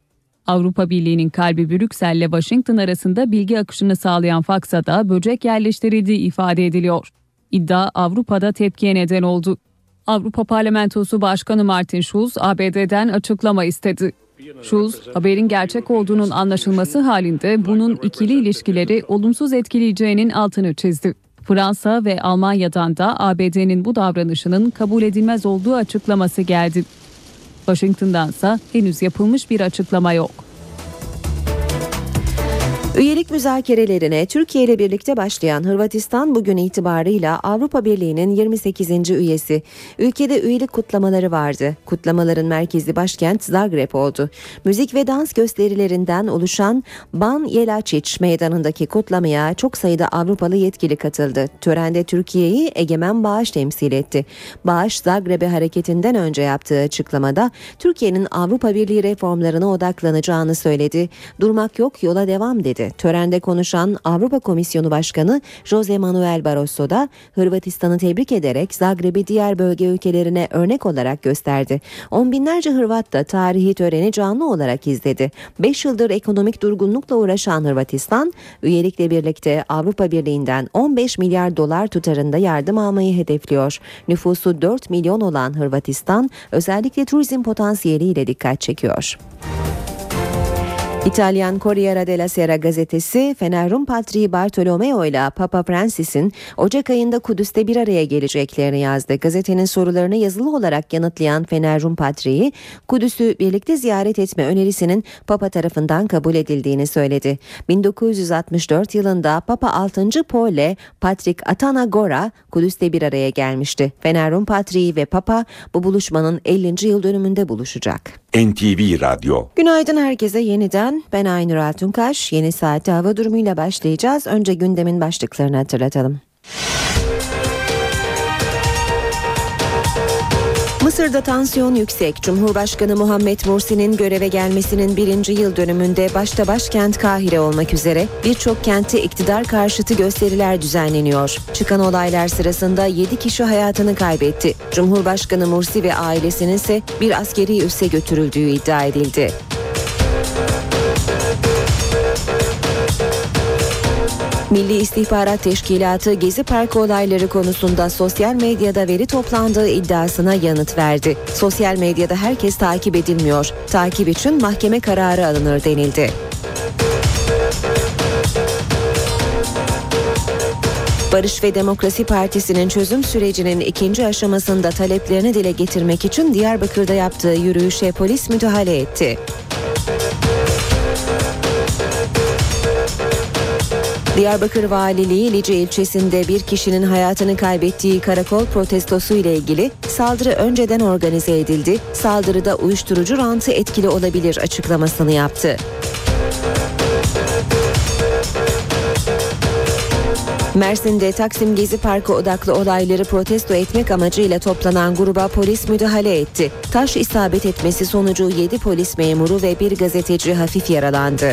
Avrupa Birliği'nin kalbi Brüksel ile Washington arasında bilgi akışını sağlayan faksa da böcek yerleştirildiği ifade ediliyor. İddia Avrupa'da tepkiye neden oldu. Avrupa Parlamentosu Başkanı Martin Schulz A B D'den açıklama istedi. Schulz, haberin gerçek olduğunun anlaşılması halinde bunun ikili ilişkileri olumsuz etkileyeceğinin altını çizdi. Fransa ve Almanya'dan da A B D'nin bu davranışının kabul edilmez olduğu açıklaması geldi. Washington'dansa henüz yapılmış bir açıklama yok. Üyelik müzakerelerine Türkiye ile birlikte başlayan Hırvatistan bugün itibarıyla Avrupa Birliği'nin yirmi sekizinci üyesi. Ülkede üyelik kutlamaları vardı. Kutlamaların merkezi başkent Zagreb oldu. Müzik ve dans gösterilerinden oluşan Ban Jelačić meydanındaki kutlamaya çok sayıda Avrupalı yetkili katıldı. Törende Türkiye'yi Egemen Bağış temsil etti. Bağış Zagreb'e hareketinden önce yaptığı açıklamada Türkiye'nin Avrupa Birliği reformlarına odaklanacağını söyledi. Durmak yok, yola devam dedi. Törende konuşan Avrupa Komisyonu Başkanı Jose Manuel Barroso da Hırvatistan'ı tebrik ederek Zagreb'i diğer bölge ülkelerine örnek olarak gösterdi. On binlerce Hırvat da tarihi töreni canlı olarak izledi. beş yıldır ekonomik durgunlukla uğraşan Hırvatistan, üyelikle birlikte Avrupa Birliği'nden on beş milyar dolar tutarında yardım almayı hedefliyor. Nüfusu dört milyon olan Hırvatistan, özellikle turizm potansiyeliyle dikkat çekiyor. İtalyan Corriere della Sera gazetesi Fener Rum Patriği Bartolomeo ile Papa Francis'in Ocak ayında Kudüs'te bir araya geleceklerini yazdı. Gazetenin sorularını yazılı olarak yanıtlayan Fener Rum Patriği, Kudüs'ü birlikte ziyaret etme önerisinin Papa tarafından kabul edildiğini söyledi. bin dokuz yüz altmış dört yılında Papa altıncı Paul'le Patrik Atanagora Kudüs'te bir araya gelmişti. Fener Rum Patriği ve Papa bu buluşmanın ellinci yıl dönümünde buluşacak. N T V Radyo. Günaydın herkese yeniden. Ben Aynur Altunkaş. Yeni saatte hava durumuyla başlayacağız. Önce gündemin başlıklarını hatırlatalım. Mısır'da tansiyon yüksek. Cumhurbaşkanı Muhammed Mursi'nin göreve gelmesinin birinci yıl dönümünde başta başkent Kahire olmak üzere birçok kentte iktidar karşıtı gösteriler düzenleniyor. Çıkan olaylar sırasında yedi kişi hayatını kaybetti. Cumhurbaşkanı Mursi ve ailesinin ise bir askeri üsse götürüldüğü iddia edildi. Milli İstihbarat Teşkilatı Gezi Parkı olayları konusunda sosyal medyada veri toplandığı iddiasına yanıt verdi. Sosyal medyada herkes takip edilmiyor. Takip için mahkeme kararı alınır denildi. Barış ve Demokrasi Partisi'nin çözüm sürecinin ikinci aşamasında taleplerini dile getirmek için Diyarbakır'da yaptığı yürüyüşe polis müdahale etti. Diyarbakır Valiliği Lice ilçesinde bir kişinin hayatını kaybettiği karakol protestosu ile ilgili saldırı önceden organize edildi. Saldırıda uyuşturucu rantı etkili olabilir açıklamasını yaptı. Mersin'de Taksim Gezi Parkı odaklı olayları protesto etmek amacıyla toplanan gruba polis müdahale etti. Taş isabet etmesi sonucu yedi polis memuru ve bir gazeteci hafif yaralandı.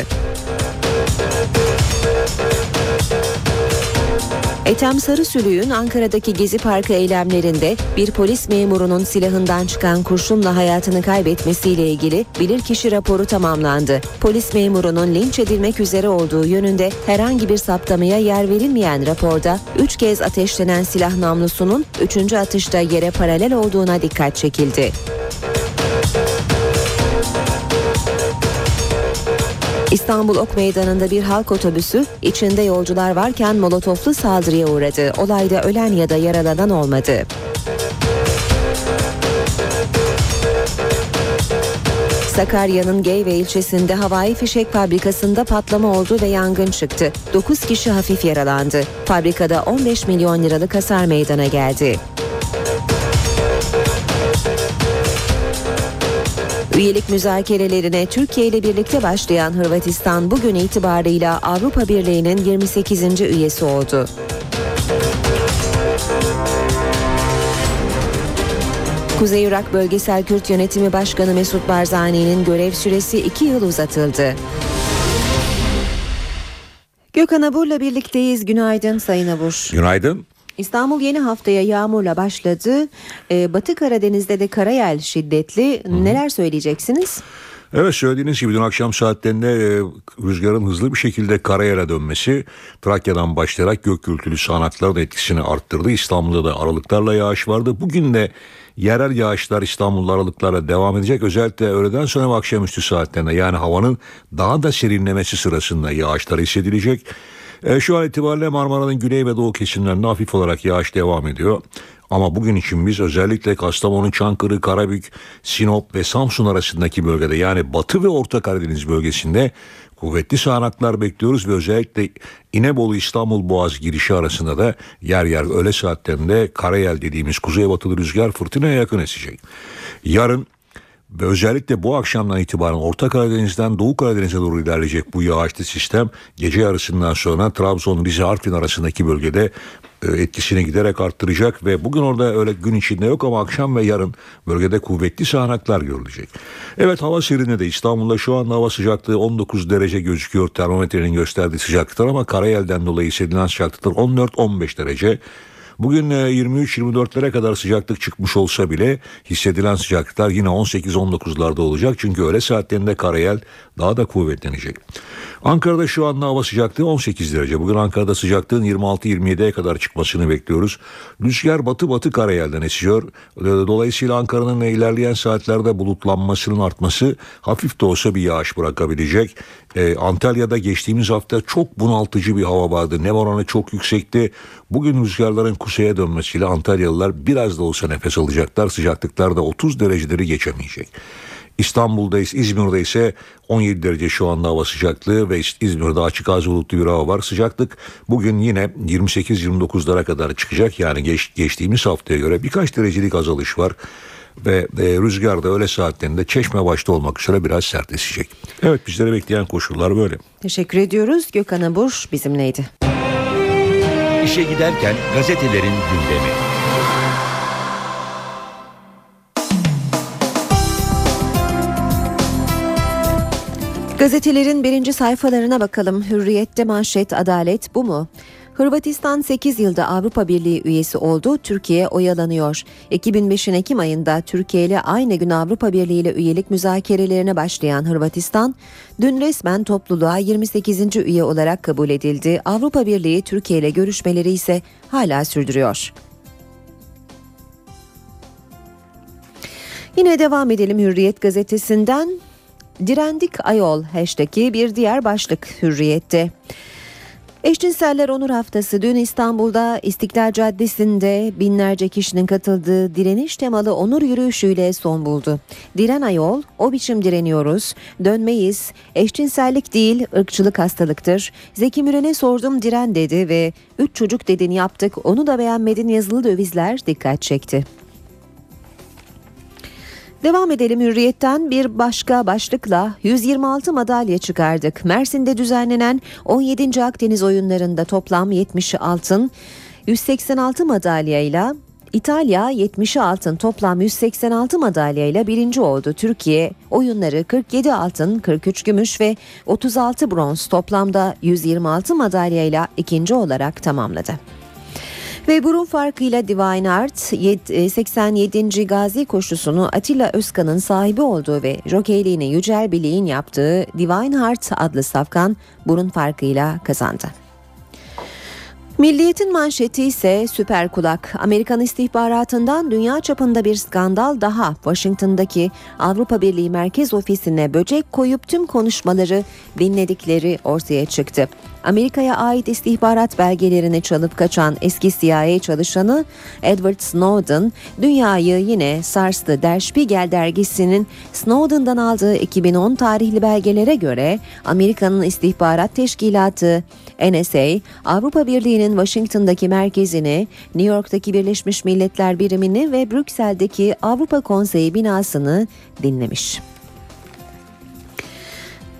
Ethem Sarısülük'ün Ankara'daki Gezi Parkı eylemlerinde bir polis memurunun silahından çıkan kurşunla hayatını kaybetmesiyle ilgili bilirkişi raporu tamamlandı. Polis memurunun linç edilmek üzere olduğu yönünde herhangi bir saptamaya yer verilmeyen raporda üç kez ateşlenen silah namlusunun üçüncü atışta yere paralel olduğuna dikkat çekildi. İstanbul Ok Meydanı'nda bir halk otobüsü içinde yolcular varken molotoflu saldırıya uğradı. Olayda ölen ya da yaralanan olmadı. Sakarya'nın Geyve ilçesinde havai fişek fabrikasında patlama oldu ve yangın çıktı. dokuz kişi hafif yaralandı. Fabrikada on beş milyon liralık hasar meydana geldi. Üyelik müzakerelerine Türkiye ile birlikte başlayan Hırvatistan bugün itibarıyla Avrupa Birliği'nin yirmi sekizinci üyesi oldu. Kuzey Irak Bölgesel Kürt Yönetimi Başkanı Mesut Barzani'nin görev süresi iki yıl uzatıldı. Gökhan Abur'la birlikteyiz. Günaydın Sayın Abur. Günaydın. İstanbul yeni haftaya yağmurla başladı. Ee, Batı Karadeniz'de de karayel şiddetli. Hı-hı. Neler söyleyeceksiniz? Evet, söylediğiniz gibi dün akşam saatlerinde e, rüzgarın hızlı bir şekilde karayele dönmesi Trakya'dan başlayarak gök gürültülü sağanakların etkisini arttırdı. İstanbul'da da aralıklarla yağış vardı. Bugün de yerel yağışlar İstanbul'da aralıklarla devam edecek. Özellikle öğleden sonra ve akşamüstü saatlerinde, yani havanın daha da serinlemesi sırasında yağışlar hissedilecek. E, şu an itibariyle Marmara'nın güney ve doğu kesimlerinde hafif olarak yağış devam ediyor. Ama bugün için biz özellikle Kastamonu, Çankırı, Karabük, Sinop ve Samsun arasındaki bölgede, yani Batı ve Orta Karadeniz bölgesinde kuvvetli sağanaklar bekliyoruz ve özellikle İnebolu İstanbul Boğaz girişi arasında da yer yer öğle saatlerinde karayel dediğimiz kuzeybatılı rüzgar fırtınaya yakın esecek. Yarın ve özellikle bu akşamdan itibaren Orta Karadeniz'den Doğu Karadeniz'e doğru ilerleyecek bu yağışlı sistem gece yarısından sonra Trabzon, Rize, Artvin arasındaki bölgede etkisini giderek arttıracak ve bugün orada öyle gün içinde yok ama akşam ve yarın bölgede kuvvetli sağanaklar görülecek. Evet, hava serinledi. İstanbul'da şu anda hava sıcaklığı on dokuz derece gözüküyor termometrenin gösterdiği sıcaklıklar, ama karayelden dolayı hissedilen sıcaklıklar on dört on beş derece. Bugün yirmi üç yirmi dörtlere kadar sıcaklık çıkmış olsa bile hissedilen sıcaklıklar yine on sekiz on dokuzlarda olacak. Çünkü öğle saatlerinde karayel daha da kuvvetlenecek. Ankara'da şu anda hava sıcaklığı on sekiz derece. Bugün Ankara'da sıcaklığın yirmi altı yirmi yediye kadar çıkmasını bekliyoruz. Rüzgar batı batı karayelden esiyor. Dolayısıyla Ankara'nın ilerleyen saatlerde bulutlanmasının artması hafif de olsa bir yağış bırakabilecek. Ee, Antalya'da geçtiğimiz hafta çok bunaltıcı bir hava vardı. Nem oranı çok yüksekti. Bugün rüzgarların kuzeye dönmesiyle Antalyalılar biraz da olsa nefes alacaklar. Sıcaklıklar da otuz dereceleri geçemeyecek. İstanbul'dayız, İzmir'de ise on yedi derece şu anda hava sıcaklığı ve İzmir'de açık az bulutlu bir hava var. Sıcaklık bugün yine yirmi sekiz yirmi dokuzlara kadar çıkacak. Yani geç, geçtiğimiz haftaya göre birkaç derecelik azalış var. Ve e, rüzgar da öğle saatlerinde Çeşme başta olmak üzere biraz sertleşecek. Evet, bizlere bekleyen koşullar böyle. Teşekkür ediyoruz. Gökhan Abur bizimleydi. İşe giderken gazetelerin gündemi. Gazetelerin birinci sayfalarına bakalım. Hürriyet'te manşet: adalet bu mu? Hırvatistan sekiz yılda Avrupa Birliği üyesi oldu, Türkiye oyalanıyor. iki bin beşin Ekim ayında Türkiye ile aynı gün Avrupa Birliği ile üyelik müzakerelerine başlayan Hırvatistan, dün resmen topluluğa yirmi sekizinci üye olarak kabul edildi. Avrupa Birliği Türkiye ile görüşmeleri ise hala sürdürüyor. Yine devam edelim Hürriyet gazetesinden. Direndik Ayol hashtag'i bir diğer başlık Hürriyet'te. Eşcinseller Onur Haftası dün İstanbul'da İstiklal Caddesi'nde binlerce kişinin katıldığı direniş temalı onur yürüyüşüyle son buldu. Diren Ayol, o biçim direniyoruz, dönmeyiz, eşcinsellik değil ırkçılık hastalıktır. Zeki Müren'e sordum diren dedi ve üç çocuk dedin yaptık, onu da beğenmedin yazılı dövizler dikkat çekti. Devam edelim Hürriyet'ten bir başka başlıkla. Yüz yirmi altı madalya çıkardık. Mersin'de düzenlenen on yedinci Akdeniz oyunlarında toplam yetmişi altın, yüz seksen altı madalyayla İtalya yetmişi altın, toplam yüz seksen altı madalyayla birinci oldu. Türkiye oyunları kırk yedi altın, kırk üç gümüş ve otuz altı bronz, toplamda yüz yirmi altı madalyayla ikinci olarak tamamladı. Ve burun farkıyla Divine Art seksen yedinci Gazi koşusunu Atilla Özkan'ın sahibi olduğu ve jokeyliğini Yücel Bilik'in yaptığı Divine Art adlı safkan burun farkıyla kazandı. Milliyet'in manşeti ise süper kulak. Amerikan istihbaratından dünya çapında bir skandal daha. Washington'daki Avrupa Birliği Merkez Ofisi'ne böcek koyup tüm konuşmaları dinledikleri ortaya çıktı. Amerika'ya ait istihbarat belgelerini çalıp kaçan eski C I A çalışanı Edward Snowden dünyayı yine sarstı. Der Spiegel dergisinin Snowden'dan aldığı iki bin on tarihli belgelere göre Amerika'nın istihbarat teşkilatı N S A, Avrupa Birliği'nin Washington'daki merkezini, New York'taki Birleşmiş Milletler Birimini ve Brüksel'deki Avrupa Konseyi binasını dinlemiş.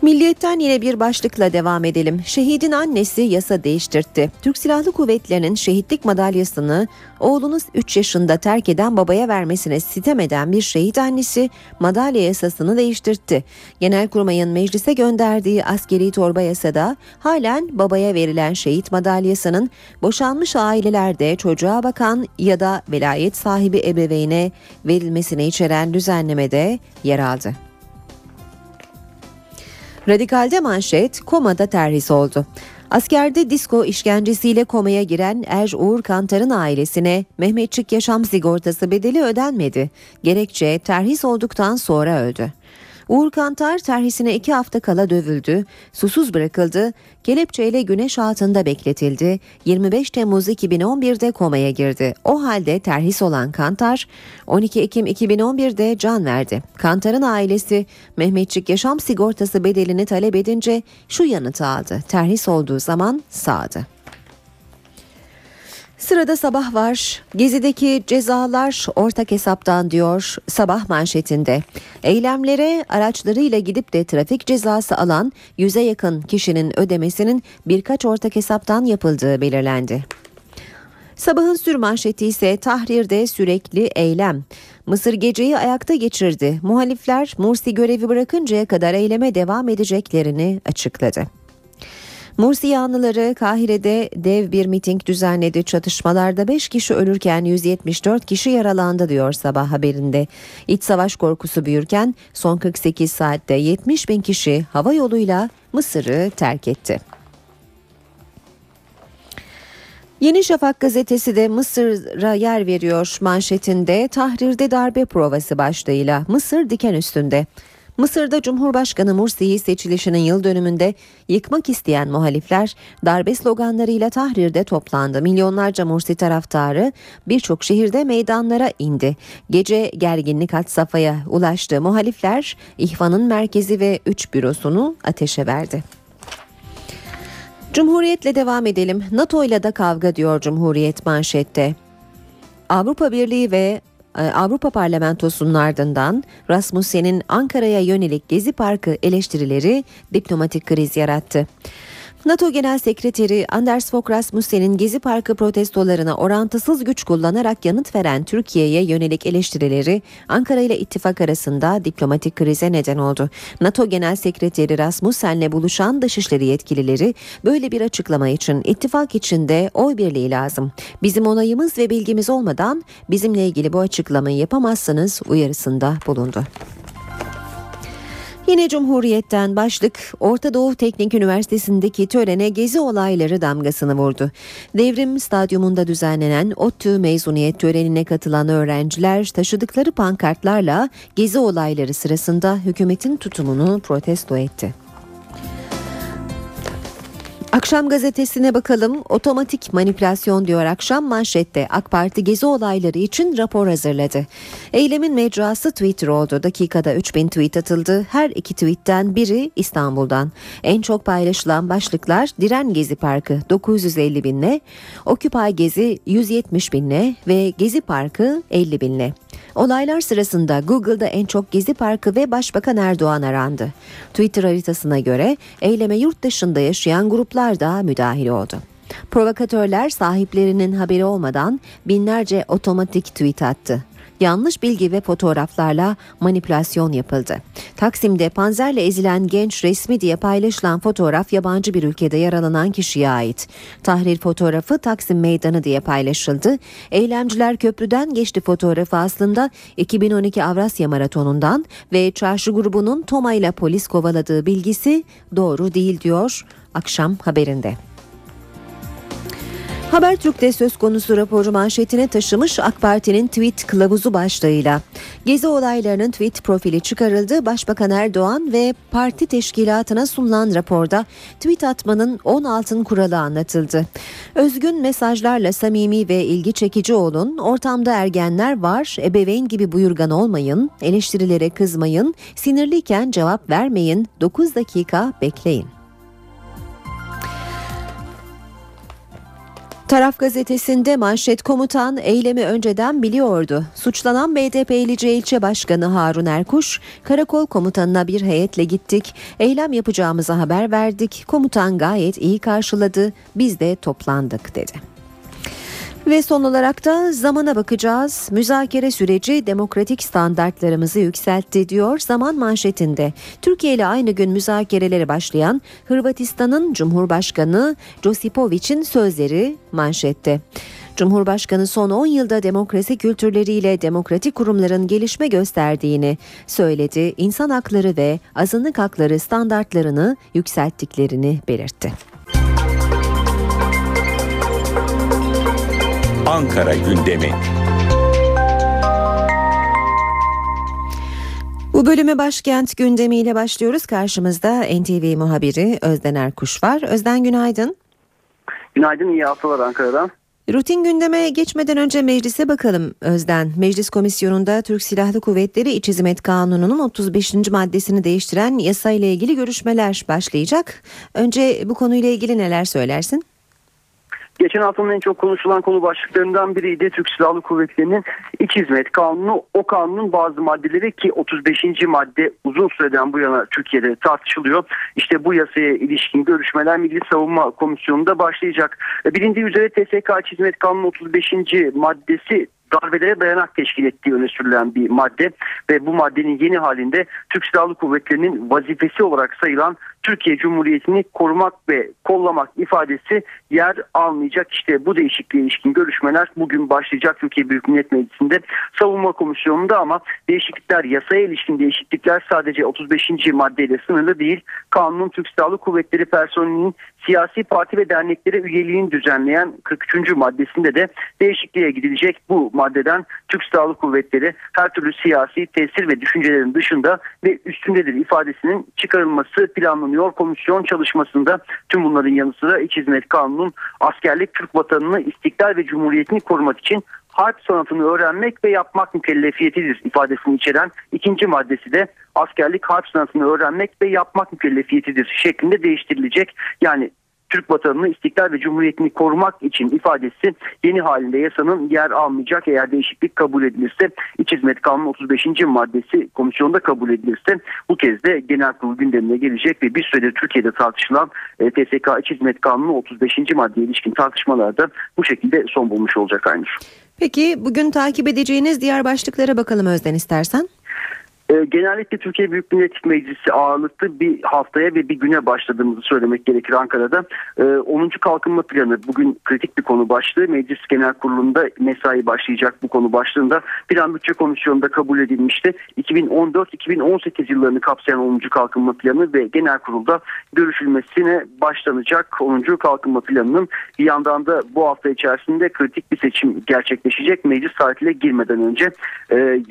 Milliyet'ten yine bir başlıkla devam edelim. Şehidin annesi yasa değiştirtti. Türk Silahlı Kuvvetleri'nin şehitlik madalyasını oğlunuz üç yaşında terk eden babaya vermesine sitem eden bir şehit annesi madalya yasasını değiştirtti. Genelkurmay'ın meclise gönderdiği askeri torba yasada halen babaya verilen şehit madalyasının boşanmış ailelerde çocuğa bakan ya da velayet sahibi ebeveyne verilmesini içeren düzenlemede yer aldı. Radikal'de manşet, komada terhis oldu. Askerde disko işkencesiyle komaya giren Er Uğur Kantar'ın ailesine Mehmetçik yaşam sigortası bedeli ödenmedi. Gerekçe terhis olduktan sonra öldü. Uğur Kantar terhisine iki hafta kala dövüldü, susuz bırakıldı, kelepçeyle güneş altında bekletildi, yirmi beş Temmuz iki bin on bir'de komaya girdi. O halde terhis olan Kantar, on iki Ekim iki bin on bir'de can verdi. Kantar'ın ailesi, Mehmetçik yaşam sigortası bedelini talep edince şu yanıtı aldı, terhis olduğu zaman sağdı. Sırada Sabah var. Gezi'deki cezalar ortak hesaptan diyor Sabah manşetinde. Eylemlere araçlarıyla gidip de trafik cezası alan yüze yakın kişinin ödemesinin birkaç ortak hesaptan yapıldığı belirlendi. Sabahın sürmanşeti ise Tahrir'de sürekli eylem. Mısır geceyi ayakta geçirdi. Muhalifler Mursi görevi bırakıncaya kadar eyleme devam edeceklerini açıkladı. Mursi yanlıları Kahire'de dev bir miting düzenledi. Çatışmalarda beş kişi ölürken yüz yetmiş dört kişi yaralandı diyor Sabah haberinde. İç savaş korkusu büyürken son kırk sekiz saatte yetmiş bin kişi hava yoluyla Mısır'ı terk etti. Yeni Şafak gazetesi de Mısır'a yer veriyor manşetinde. Tahrir'de darbe provası başlığıyla Mısır diken üstünde. Mısır'da Cumhurbaşkanı Mursi'yi seçilişinin yıl dönümünde yıkmak isteyen muhalifler darbe sloganlarıyla Tahrir'de toplandı. Milyonlarca Mursi taraftarı birçok şehirde meydanlara indi. Gece gerginlik had safhaya ulaştı. Muhalifler İhvan'ın merkezi ve üç bürosunu ateşe verdi. Cumhuriyet'le devam edelim. NATO'yla da kavga diyor Cumhuriyet manşette. Avrupa Birliği ve Avrupa Parlamentosu'nun ardından Rasmussen'in Ankara'ya yönelik Gezi Parkı eleştirileri diplomatik kriz yarattı. NATO Genel Sekreteri Anders Fogh Rasmussen'in Gezi Parkı protestolarına orantısız güç kullanarak yanıt veren Türkiye'ye yönelik eleştirileri Ankara ile ittifak arasında diplomatik krize neden oldu. NATO Genel Sekreteri Rasmussen'le buluşan dışişleri yetkilileri böyle bir açıklama için ittifak içinde oy birliği lazım. Bizim onayımız ve bilgimiz olmadan bizimle ilgili bu açıklamayı yapamazsınız uyarısında bulundu. Yine Cumhuriyet'ten başlık, Orta Doğu Teknik Üniversitesi'ndeki törene Gezi olayları damgasını vurdu. Devrim Stadyumunda düzenlenen ODTÜ mezuniyet törenine katılan öğrenciler taşıdıkları pankartlarla Gezi olayları sırasında hükümetin tutumunu protesto etti. Akşam gazetesine bakalım. Otomatik manipülasyon diyor akşam manşette. AK Parti Gezi olayları için rapor hazırladı. Eylemin mecrası Twitter oldu. Dakikada üç bin tweet atıldı. Her iki tweetten biri İstanbul'dan. En çok paylaşılan başlıklar Diren Gezi Parkı dokuz yüz elli binle, Occupy Gezi yüz yetmiş binle ve Gezi Parkı elli binle. Olaylar sırasında Google'da en çok Gezi Parkı ve Başbakan Erdoğan arandı. Twitter haritasına göre eyleme yurt dışında yaşayan gruplar da müdahil oldu. Provokatörler sahiplerinin haberi olmadan binlerce otomatik tweet attı. Yanlış bilgi ve fotoğraflarla manipülasyon yapıldı. Taksim'de panzerle ezilen genç resmi diye paylaşılan fotoğraf yabancı bir ülkede yaralanan kişiye ait. Tahrir fotoğrafı Taksim Meydanı diye paylaşıldı. Eylemciler köprüden geçti fotoğrafı aslında iki bin on iki Avrasya Maratonu'ndan ve çarşı grubunun Toma ile polis kovaladığı bilgisi doğru değil diyor akşam haberinde. Habertürk'te söz konusu raporu manşetine taşımış AK Parti'nin tweet kılavuzu başlığıyla. Gezi olaylarının tweet profili çıkarıldı. Başbakan Erdoğan ve parti teşkilatına sunulan raporda tweet atmanın on altın kuralı anlatıldı. Özgün mesajlarla samimi ve ilgi çekici olun, ortamda ergenler var, ebeveyn gibi buyurgan olmayın, eleştirilere kızmayın, sinirliyken cevap vermeyin, dokuz dakika bekleyin. Taraf gazetesinde manşet: komutan eylemi önceden biliyordu. Suçlanan B D P'li Lice ilçe başkanı Harun Erkuş, karakol komutanına bir heyetle gittik. Eylem yapacağımıza haber verdik. Komutan gayet iyi karşıladı. Biz de toplandık dedi. Ve son olarak da zamana bakacağız. Müzakere süreci demokratik standartlarımızı yükseltti diyor Zaman manşetinde. Türkiye ile aynı gün müzakerelere başlayan Hırvatistan'ın Cumhurbaşkanı Josipovic'in sözleri manşette. Cumhurbaşkanı son on yılda demokrasi kültürleriyle demokratik kurumların gelişme gösterdiğini söyledi. İnsan hakları ve azınlık hakları standartlarını yükselttiklerini belirtti. Ankara gündemi. Bu bölümü başkent gündemiyle başlıyoruz. Karşımızda N T V muhabiri Özden Erkuş var. Özden günaydın. Günaydın, iyi haftalar Ankara'dan. Rutin gündeme geçmeden önce meclise bakalım Özden. Meclis komisyonunda Türk Silahlı Kuvvetleri İç Hizmet Kanunu'nun otuz beşinci maddesini değiştiren yasayla ilgili görüşmeler başlayacak. Önce bu konuyla ilgili neler söylersin? Geçen haftanın en çok konuşulan konu başlıklarından biriydi. Türk Silahlı Kuvvetleri'nin İç Hizmet Kanunu, o kanunun bazı maddeleri ki otuz beşinci madde uzun süreden bu yana Türkiye'de tartışılıyor. İşte bu yasaya ilişkin görüşmeler Milli Savunma Komisyonu'nda başlayacak. Bilindiği üzere T S K İç Hizmet Kanunu otuz beşinci maddesi darbelere dayanak teşkil ettiği öne sürülen bir madde ve bu maddenin yeni halinde Türk Silahlı Kuvvetleri'nin vazifesi olarak sayılan Türkiye Cumhuriyeti'ni korumak ve kollamak ifadesi yer almayacak. İşte bu değişikliğe ilişkin görüşmeler bugün başlayacak Türkiye Büyük Millet Meclisi'nde Savunma Komisyonu'nda, ama değişiklikler, yasaya ilişkin değişiklikler sadece otuz beşinci maddeyle sınırlı değil. Kanunun Türk Silahlı Kuvvetleri personelinin siyasi parti ve derneklere üyeliğini düzenleyen kırk üçüncü maddesinde de değişikliğe gidilecek. Bu maddeden Türk Silahlı Kuvvetleri her türlü siyasi tesir ve düşüncelerin dışında ve üstündedir ifadesinin çıkarılması planlanıyor. Komisyon çalışmasında tüm bunların yanı sıra İç Hizmet Kanunu'nun askerlik Türk vatanını, istiklal ve cumhuriyetini korumak için harp sanatını öğrenmek ve yapmak mükellefiyetidir ifadesini içeren ikinci maddesi de askerlik harp sanatını öğrenmek ve yapmak mükellefiyetidir şeklinde değiştirilecek. Yani Türk vatanını, istiklal ve cumhuriyetini korumak için ifadesi yeni halinde yasanın yer almayacak. Eğer değişiklik kabul edilirse, İç Hizmet Kanunu otuz beşinci maddesi komisyonda kabul edilirse bu kez de genel kurul gündemine gelecek ve bir süredir Türkiye'de tartışılan T S K İç Hizmet Kanunu otuz beşinci maddeye ilişkin tartışmalarda bu şekilde son bulmuş olacak Aynur. Peki bugün takip edeceğiniz diğer başlıklara bakalım Özden istersen. Genellikle Türkiye Büyük Millet Meclisi ağırlıklı bir haftaya ve bir güne başladığımızı söylemek gerekir Ankara'da. onuncu Kalkınma Planı bugün kritik bir konu başlığı. Meclis Genel Kurulu'nda mesai başlayacak bu konu başlığında. Plan Bütçe Komisyonu'nda kabul edilmişti. iki bin on dört iki bin on sekiz yıllarını kapsayan onuncu Kalkınma Planı ve Genel Kurul'da görüşülmesine başlanacak. onuncu Kalkınma Planı'nın bir yandan da bu hafta içerisinde kritik bir seçim gerçekleşecek. Meclis tatiline girmeden önce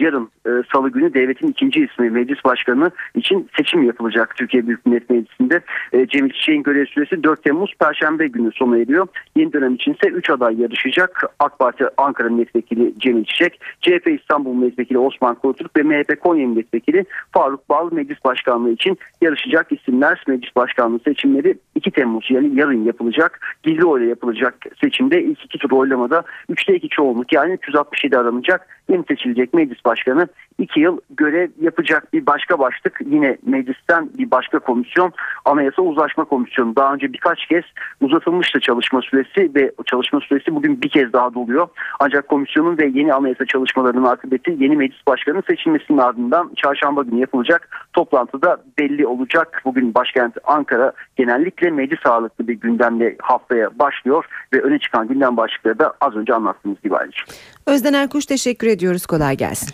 yarın Salı günü devletin ikinci İkinci ismi meclis başkanı için seçim yapılacak Türkiye Büyük Millet Meclisi'nde. Cemil Çiçek'in görev süresi dört Temmuz Perşembe günü sona eriyor. Yeni dönem içinse üç aday yarışacak. AK Parti Ankara Milletvekili Cemil Çiçek, C H P İstanbul Milletvekili Osman Koruturk ve M H P Konya Milletvekili Faruk Bal meclis başkanlığı için yarışacak isimler. Meclis başkanlığı seçimleri iki Temmuz yani yarın yapılacak. Gizli oyla yapılacak seçimde ilk iki tur oylamada üçte iki çoğunluk yani üç yüz altmış yedi aranacak. Yeni seçilecek meclis başkanı iki yıl görev yapacak. Bir başka başlık yine meclisten bir başka komisyon, Anayasa Uzlaşma Komisyonu. Daha önce birkaç kez uzatılmıştı çalışma süresi ve çalışma süresi bugün bir kez daha doluyor. Ancak komisyonun ve yeni anayasa çalışmalarının akıbeti yeni meclis başkanının seçilmesinin ardından çarşamba günü yapılacak toplantıda belli olacak. Bugün başkent Ankara genellikle meclis ağırlıklı bir gündemle haftaya başlıyor ve öne çıkan gündem başlıkları da az önce anlattığımız gibi ayrıca. Özden Erkuş teşekkür ediyoruz. Kolay gelsin.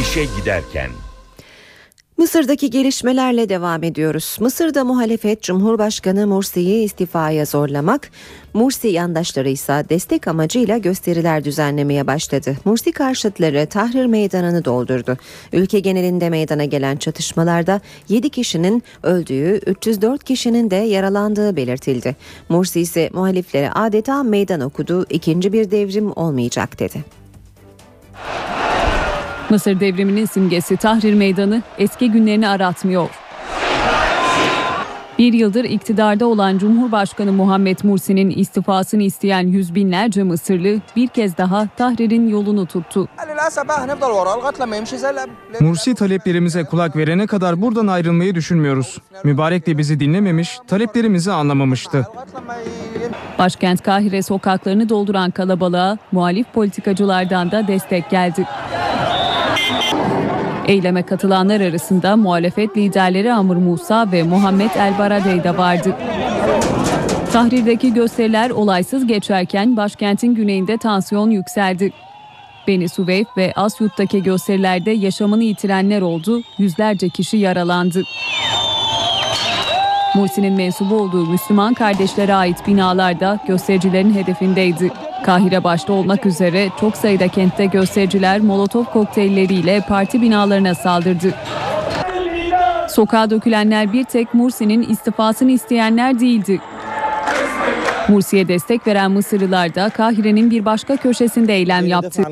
İşe giderken. Mısır'daki gelişmelerle devam ediyoruz. Mısır'da muhalefet Cumhurbaşkanı Mursi'yi istifaya zorlamak, Mursi yandaşları ise destek amacıyla gösteriler düzenlemeye başladı. Mursi karşıtları Tahrir meydanını doldurdu. Ülke genelinde meydana gelen çatışmalarda yedi kişinin öldüğü, üç yüz dört kişinin de yaralandığı belirtildi. Mursi ise muhaliflere adeta meydan okudu, ikinci bir devrim olmayacak dedi. Mısır devriminin simgesi Tahrir Meydanı eski günlerini aratmıyor. Bir yıldır iktidarda olan Cumhurbaşkanı Muhammed Mursi'nin istifasını isteyen yüz binlerce Mısırlı bir kez daha Tahrir'in yolunu tuttu. Mursi taleplerimize kulak verene kadar buradan ayrılmayı düşünmüyoruz. Mübarek de bizi dinlememiş, taleplerimizi anlamamıştı. Başkent Kahire sokaklarını dolduran kalabalığa muhalif politikacılardan da destek geldi. Eyleme katılanlar arasında muhalefet liderleri Amr Musa ve Muhammed El Baradey de vardı. Tahrir'deki gösteriler olaysız geçerken başkentin güneyinde tansiyon yükseldi. Beni Suef ve Asyut'taki gösterilerde yaşamını yitirenler oldu, yüzlerce kişi yaralandı. Mursi'nin mensubu olduğu Müslüman kardeşlere ait binalarda göstericilerin hedefindeydi. Kahire başta olmak üzere çok sayıda kentte göstericiler Molotov kokteylleriyle parti binalarına saldırdı. Sokağa dökülenler bir tek Mursi'nin istifasını isteyenler değildi. Mursi'ye destek veren Mısırlılar da Kahire'nin bir başka köşesinde eylem yaptı.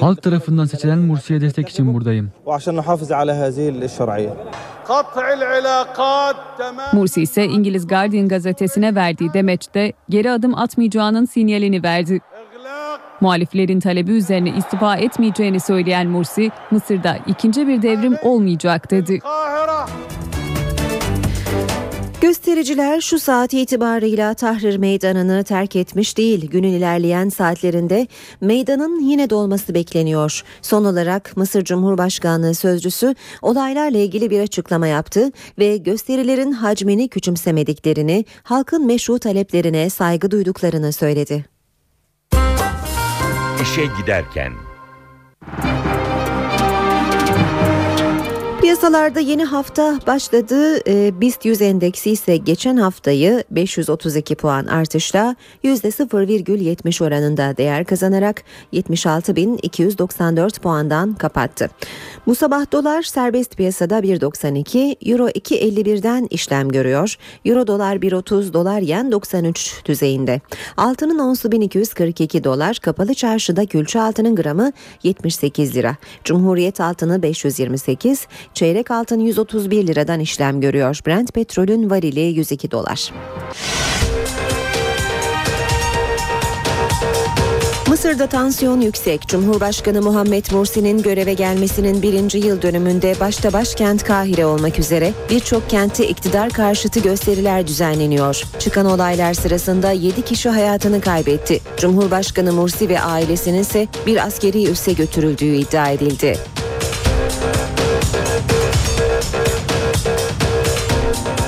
Halk tarafından seçilen Mursi'ye destek için buradayım. Mursi ise İngiliz Guardian gazetesine verdiği demeçte geri adım atmayacağının sinyalini verdi. Muhaliflerin talebi üzerine istifa etmeyeceğini söyleyen Mursi, Mısır'da ikinci bir devrim olmayacak dedi. Göstericiler şu saat itibarıyla Tahrir Meydanı'nı terk etmiş değil. Günün ilerleyen saatlerinde meydanın yine dolması bekleniyor. Son olarak Mısır Cumhurbaşkanlığı sözcüsü olaylarla ilgili bir açıklama yaptı ve gösterilerin hacmini küçümsemediklerini, halkın meşru taleplerine saygı duyduklarını söyledi. İşe giderken. Piyasalarda yeni hafta başladı. B İ S T yüz endeksi ise geçen haftayı beş yüz otuz iki puan artışla yüzde sıfır virgül yetmiş oranında değer kazanarak yetmiş altı bin iki yüz doksan dört puandan kapattı. Bu sabah dolar serbest piyasada bir doksan iki, euro iki elli birden işlem görüyor. Euro dolar bir otuz, dolar yen doksan üç düzeyinde. Altının onsu bin iki yüz kırk iki dolar, kapalı çarşıda külçe altının gramı yetmiş sekiz lira. Cumhuriyet altını beş yüz yirmi sekiz, çeyrek altın yüz otuz bir liradan işlem görüyor. Brent petrolün varili yüz iki dolar. Mısır'da tansiyon yüksek. Cumhurbaşkanı Muhammed Mursi'nin göreve gelmesinin birinci yıl dönümünde başta başkent Kahire olmak üzere birçok kentte iktidar karşıtı gösteriler düzenleniyor. Çıkan olaylar sırasında yedi kişi hayatını kaybetti. Cumhurbaşkanı Mursi ve ailesinin ise bir askeri üsse götürüldüğü iddia edildi.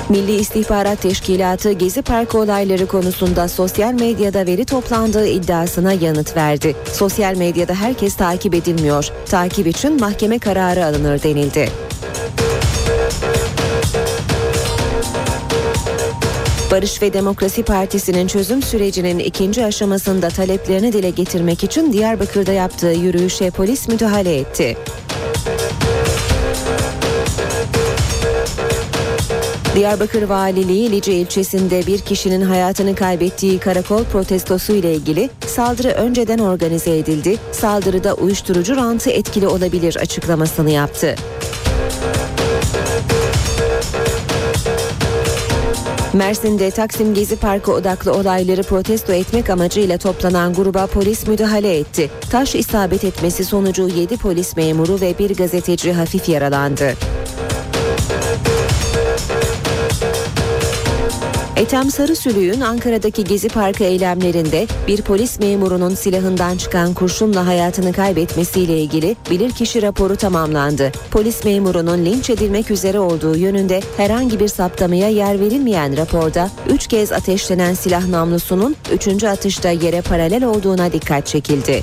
Milli İstihbarat Teşkilatı Gezi Parkı olayları konusunda sosyal medyada veri toplandığı iddiasına yanıt verdi. Sosyal medyada herkes takip edilmiyor. Takip için mahkeme kararı alınır denildi. Barış ve Demokrasi Partisi'nin çözüm sürecinin ikinci aşamasında taleplerini dile getirmek için Diyarbakır'da yaptığı yürüyüşe polis müdahale etti. Diyarbakır Valiliği Lice ilçesinde bir kişinin hayatını kaybettiği karakol protestosu ile ilgili saldırı önceden organize edildi. Saldırıda uyuşturucu rantı etkili olabilir açıklamasını yaptı. Mersin'de Taksim Gezi Parkı odaklı olayları protesto etmek amacıyla toplanan gruba polis müdahale etti. Taş isabet etmesi sonucu yedi polis memuru ve bir gazeteci hafif yaralandı. Ethem Sarısülük'ün Ankara'daki Gezi Parkı eylemlerinde bir polis memurunun silahından çıkan kurşunla hayatını kaybetmesiyle ilgili bilirkişi raporu tamamlandı. Polis memurunun linç edilmek üzere olduğu yönünde herhangi bir saptamaya yer verilmeyen raporda üç kez ateşlenen silah namlusunun üçüncü atışta yere paralel olduğuna dikkat çekildi.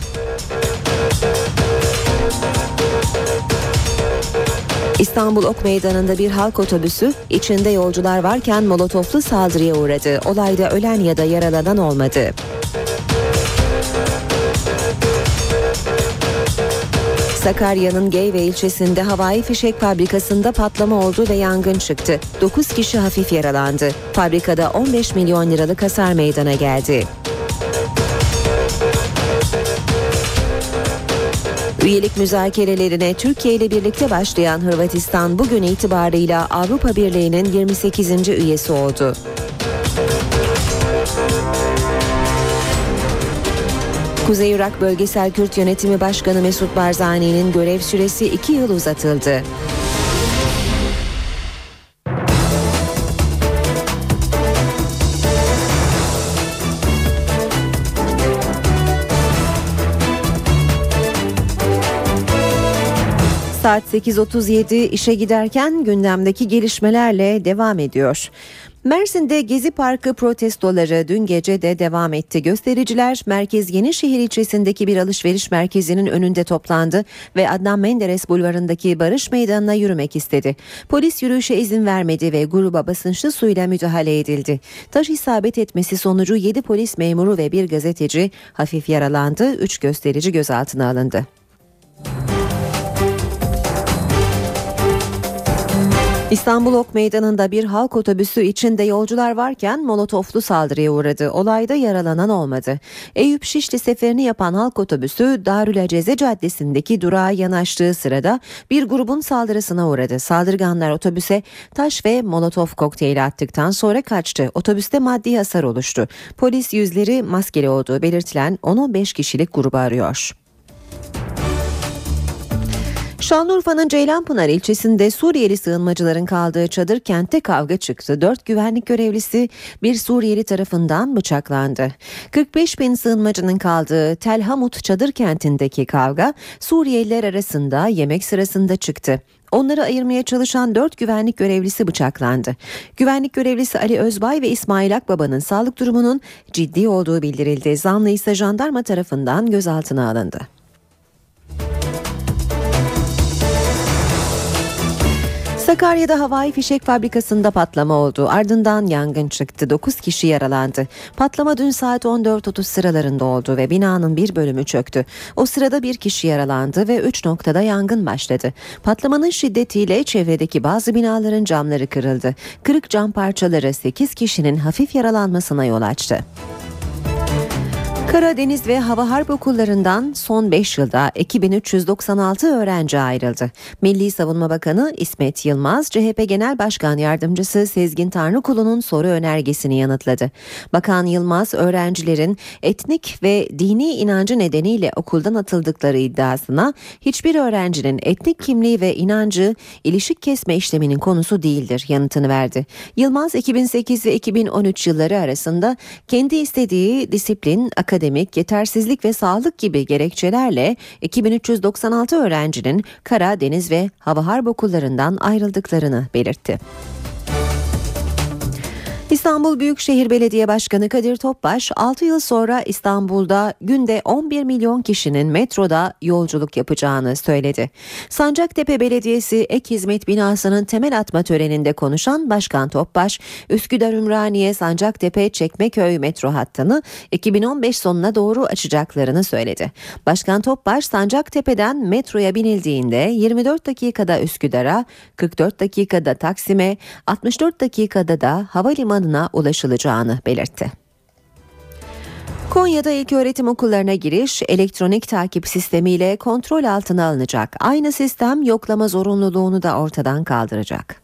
İstanbul Ok Meydanı'nda bir halk otobüsü içinde yolcular varken molotoflu saldırıya uğradı. Olayda ölen ya da yaralanan olmadı. Sakarya'nın Geyve ilçesinde havai fişek fabrikasında patlama oldu ve yangın çıktı. dokuz kişi hafif yaralandı. Fabrikada on beş milyon liralık hasar meydana geldi. Üyelik müzakerelerine Türkiye ile birlikte başlayan Hırvatistan bugün itibarıyla Avrupa Birliği'nin yirmi sekizinci üyesi oldu. Kuzey Irak Bölgesel Kürt Yönetimi Başkanı Mesut Barzani'nin görev süresi iki yıl uzatıldı. Saat sekiz otuz yedi, işe giderken gündemdeki gelişmelerle devam ediyor. Mersin'de Gezi Parkı protestoları dün gece de devam etti. Göstericiler Merkez Yenişehir ilçesindeki bir alışveriş merkezinin önünde toplandı ve Adnan Menderes bulvarındaki Barış Meydanı'na yürümek istedi. Polis yürüyüşe izin vermedi ve gruba basınçlı suyla müdahale edildi. Taş isabet etmesi sonucu yedi polis memuru ve bir gazeteci hafif yaralandı, üç gösterici gözaltına alındı. İstanbul Ok Meydanı'nda bir halk otobüsü içinde yolcular varken molotoflu saldırıya uğradı. Olayda yaralanan olmadı. Eyüp Şişli seferini yapan halk otobüsü Darülaceze Caddesi'ndeki durağa yanaştığı sırada bir grubun saldırısına uğradı. Saldırganlar otobüse taş ve molotof kokteyli attıktan sonra kaçtı. Otobüste maddi hasar oluştu. Polis yüzleri maskeli olduğu belirtilen on on beş kişilik grubu arıyor. Şanlıurfa'nın Ceylanpınar ilçesinde Suriyeli sığınmacıların kaldığı çadır kentte kavga çıktı. Dört güvenlik görevlisi bir Suriyeli tarafından bıçaklandı. kırk beş bin sığınmacının kaldığı Tel Hamut çadır kentindeki kavga Suriyeliler arasında yemek sırasında çıktı. Onları ayırmaya çalışan dört güvenlik görevlisi bıçaklandı. Güvenlik görevlisi Ali Özbay ve İsmail Akbaba'nın sağlık durumunun ciddi olduğu bildirildi. Zanlı ise jandarma tarafından gözaltına alındı. Sakarya'da havai fişek fabrikasında patlama oldu. Ardından yangın çıktı. dokuz kişi yaralandı. Patlama dün saat on dört otuz sıralarında oldu ve binanın bir bölümü çöktü. O sırada bir kişi yaralandı ve üç noktada yangın başladı. Patlamanın şiddetiyle çevredeki bazı binaların camları kırıldı. Kırık cam parçaları sekiz kişinin hafif yaralanmasına yol açtı. Karadeniz ve Hava Harp Okullarından son beş yılda iki bin üç yüz doksan altı öğrenci ayrıldı. Milli Savunma Bakanı İsmet Yılmaz, C H P Genel Başkan Yardımcısı Sezgin Tanrıkulu'nun soru önergesini yanıtladı. Bakan Yılmaz, öğrencilerin etnik ve dini inancı nedeniyle okuldan atıldıkları iddiasına hiçbir öğrencinin etnik kimliği ve inancı ilişik kesme işleminin konusu değildir yanıtını verdi. Yılmaz, iki bin sekiz ve iki bin on üç yılları arasında kendi istediği disiplin, akademik, Akademik, yetersizlik ve sağlık gibi gerekçelerle iki bin üç yüz doksan altı öğrencinin Karadeniz ve Hava Harp Okullarından ayrıldıklarını belirtti. İstanbul Büyükşehir Belediye Başkanı Kadir Topbaş, altı yıl sonra İstanbul'da günde on bir milyon kişinin metroda yolculuk yapacağını söyledi. Sancaktepe Belediyesi Ek Hizmet Binası'nın temel atma töreninde konuşan Başkan Topbaş, Üsküdar-Ümraniye-Sancaktepe-Çekmeköy metro hattını iki bin on beş sonuna doğru açacaklarını söyledi. Başkan Topbaş, Sancaktepe'den metroya binildiğinde yirmi dört dakikada Üsküdar'a, kırk dört dakikada Taksim'e, altmış dört dakikada da havalimanı ulaşılacağını belirtti. Konya'da ilköğretim okullarına giriş elektronik takip sistemiyle kontrol altına alınacak. Aynı sistem yoklama zorunluluğunu da ortadan kaldıracak.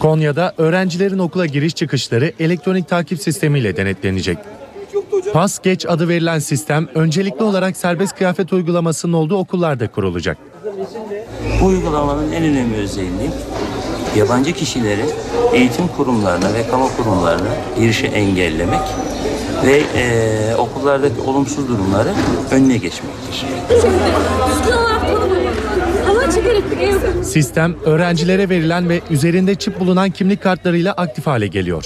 Konya'da öğrencilerin okula giriş çıkışları elektronik takip sistemiyle denetlenecek. Pas Geç adı verilen sistem öncelikli olarak serbest kıyafet uygulamasının olduğu okullarda kurulacak. Bu uygulamanın en önemli özelliği yabancı kişileri eğitim kurumlarına ve kamu kurumlarına girişi engellemek ve e, okullardaki olumsuz durumları önüne geçmektir. Sistem öğrencilere verilen ve üzerinde çip bulunan kimlik kartlarıyla aktif hale geliyor.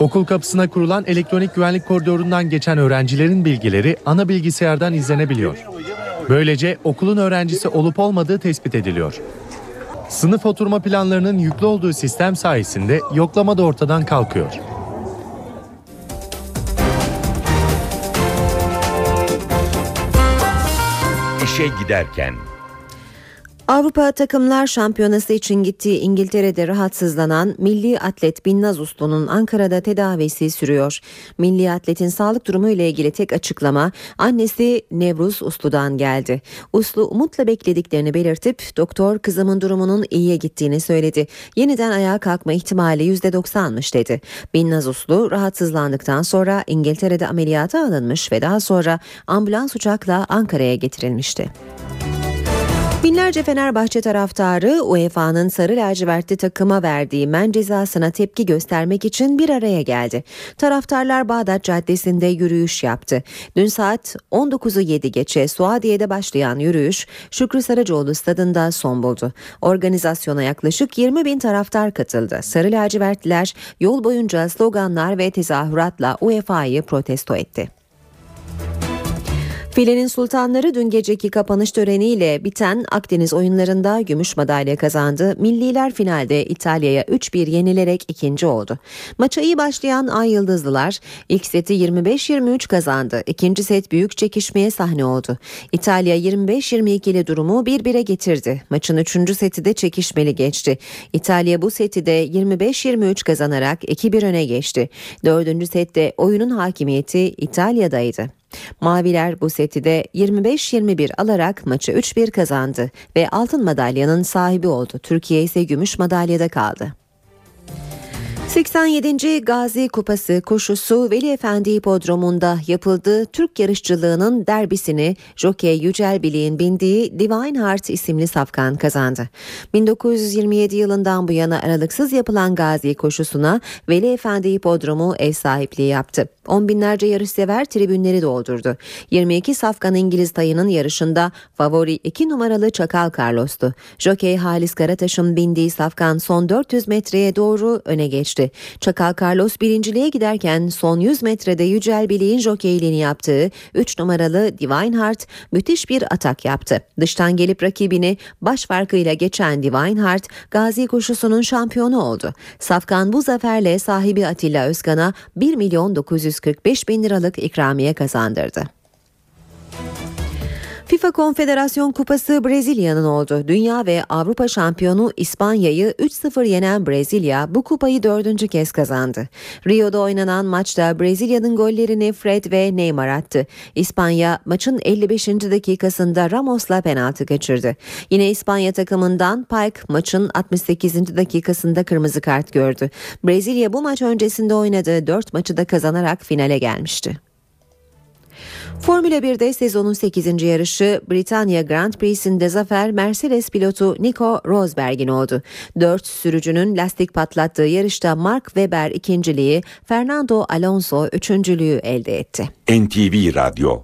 Okul kapısına kurulan elektronik güvenlik koridorundan geçen öğrencilerin bilgileri ana bilgisayardan izlenebiliyor. Böylece okulun öğrencisi olup olmadığı tespit ediliyor. Sınıf oturma planlarının yüklü olduğu sistem sayesinde yoklama da ortadan kalkıyor. İşe giderken. Avrupa Takımlar Şampiyonası için gittiği İngiltere'de rahatsızlanan milli atlet Binnaz Uslu'nun Ankara'da tedavisi sürüyor. Milli atletin sağlık durumu ile ilgili tek açıklama annesi Nevruz Uslu'dan geldi. Uslu umutla beklediklerini belirtip doktor kızımın durumunun iyiye gittiğini söyledi. Yeniden ayağa kalkma ihtimali yüzde doksanmış dedi. Binnaz Uslu rahatsızlandıktan sonra İngiltere'de ameliyata alınmış ve daha sonra ambulans uçakla Ankara'ya getirilmişti. Binlerce Fenerbahçe taraftarı U E F A'nın sarı lacivertli takıma verdiği men cezasına tepki göstermek için bir araya geldi. Taraftarlar Bağdat Caddesi'nde yürüyüş yaptı. Dün saat on dokuzu yedi geçe Suadiye'de başlayan yürüyüş Şükrü Saracoğlu stadında son buldu. Organizasyona yaklaşık yirmi bin taraftar katıldı. Sarı lacivertliler yol boyunca sloganlar ve tezahüratla U E F A'yı protesto etti. Filenin sultanları dün geceki kapanış töreniyle biten Akdeniz oyunlarında gümüş madalya kazandı. Milliler finalde İtalya'ya üç bir yenilerek ikinci oldu. Maça iyi başlayan Ay Yıldızlılar ilk seti yirmi beş yirmi üç kazandı. İkinci set büyük çekişmeye sahne oldu. İtalya yirmi beş yirmi ikili durumu bir bire getirdi. Maçın üçüncü seti de çekişmeli geçti. İtalya bu seti de yirmi beş yirmi üç kazanarak iki bir öne geçti. Dördüncü sette oyunun hakimiyeti İtalya'daydı. Maviler bu seti de yirmi beş yirmi bir alarak maçı üç bir kazandı ve altın madalyanın sahibi oldu. Türkiye ise gümüş madalyada kaldı. seksen yedinci Gazi Kupası koşusu Veli Efendi Hipodromu'nda yapıldı. Türk yarışçılığının derbisini jokey Yücel Bilik'in bindiği Divine Heart isimli safkan kazandı. bin dokuz yüz yirmi yedi yılından bu yana aralıksız yapılan Gazi koşusuna Veli Efendi Hipodromu ev sahipliği yaptı. On binlerce yarışsever tribünleri doldurdu. yirmi iki safkan İngiliz tayının yarışında favori iki numaralı Çakal Carlos'tu. Jokey Halis Karataş'ın bindiği safkan son dört yüz metreye doğru öne geçti. Çakal Carlos birinciliğe giderken son yüz metrede Yücel Bilik'in jokeyliğini yaptığı üç numaralı Divine Heart müthiş bir atak yaptı. Dıştan gelip rakibini baş farkıyla geçen Divine Heart Gazi koşusunun şampiyonu oldu. Safkan bu zaferle sahibi Atilla Özkan'a bir milyon dokuz yüz kırk beş bin liralık ikramiye kazandırdı. FIFA Konfederasyon Kupası Brezilya'nın oldu. Dünya ve Avrupa şampiyonu İspanya'yı üç sıfır yenen Brezilya bu kupayı dördüncü kez kazandı. Rio'da oynanan maçta Brezilya'nın gollerini Fred ve Neymar attı. İspanya maçın elli beşinci dakikasında Ramos'la penaltı kaçırdı. Yine İspanya takımından Paik maçın altmış sekizinci dakikasında kırmızı kart gördü. Brezilya bu maç öncesinde oynadığı dört maçı da kazanarak finale gelmişti. Formula birde sezonun sekizinci yarışı Britanya Grand Prix'sinde zafer Mercedes pilotu Nico Rosberg'in oldu. dört sürücünün lastik patlattığı yarışta Mark Webber ikinciliği, Fernando Alonso üçüncülüğü elde etti. N T V Radyo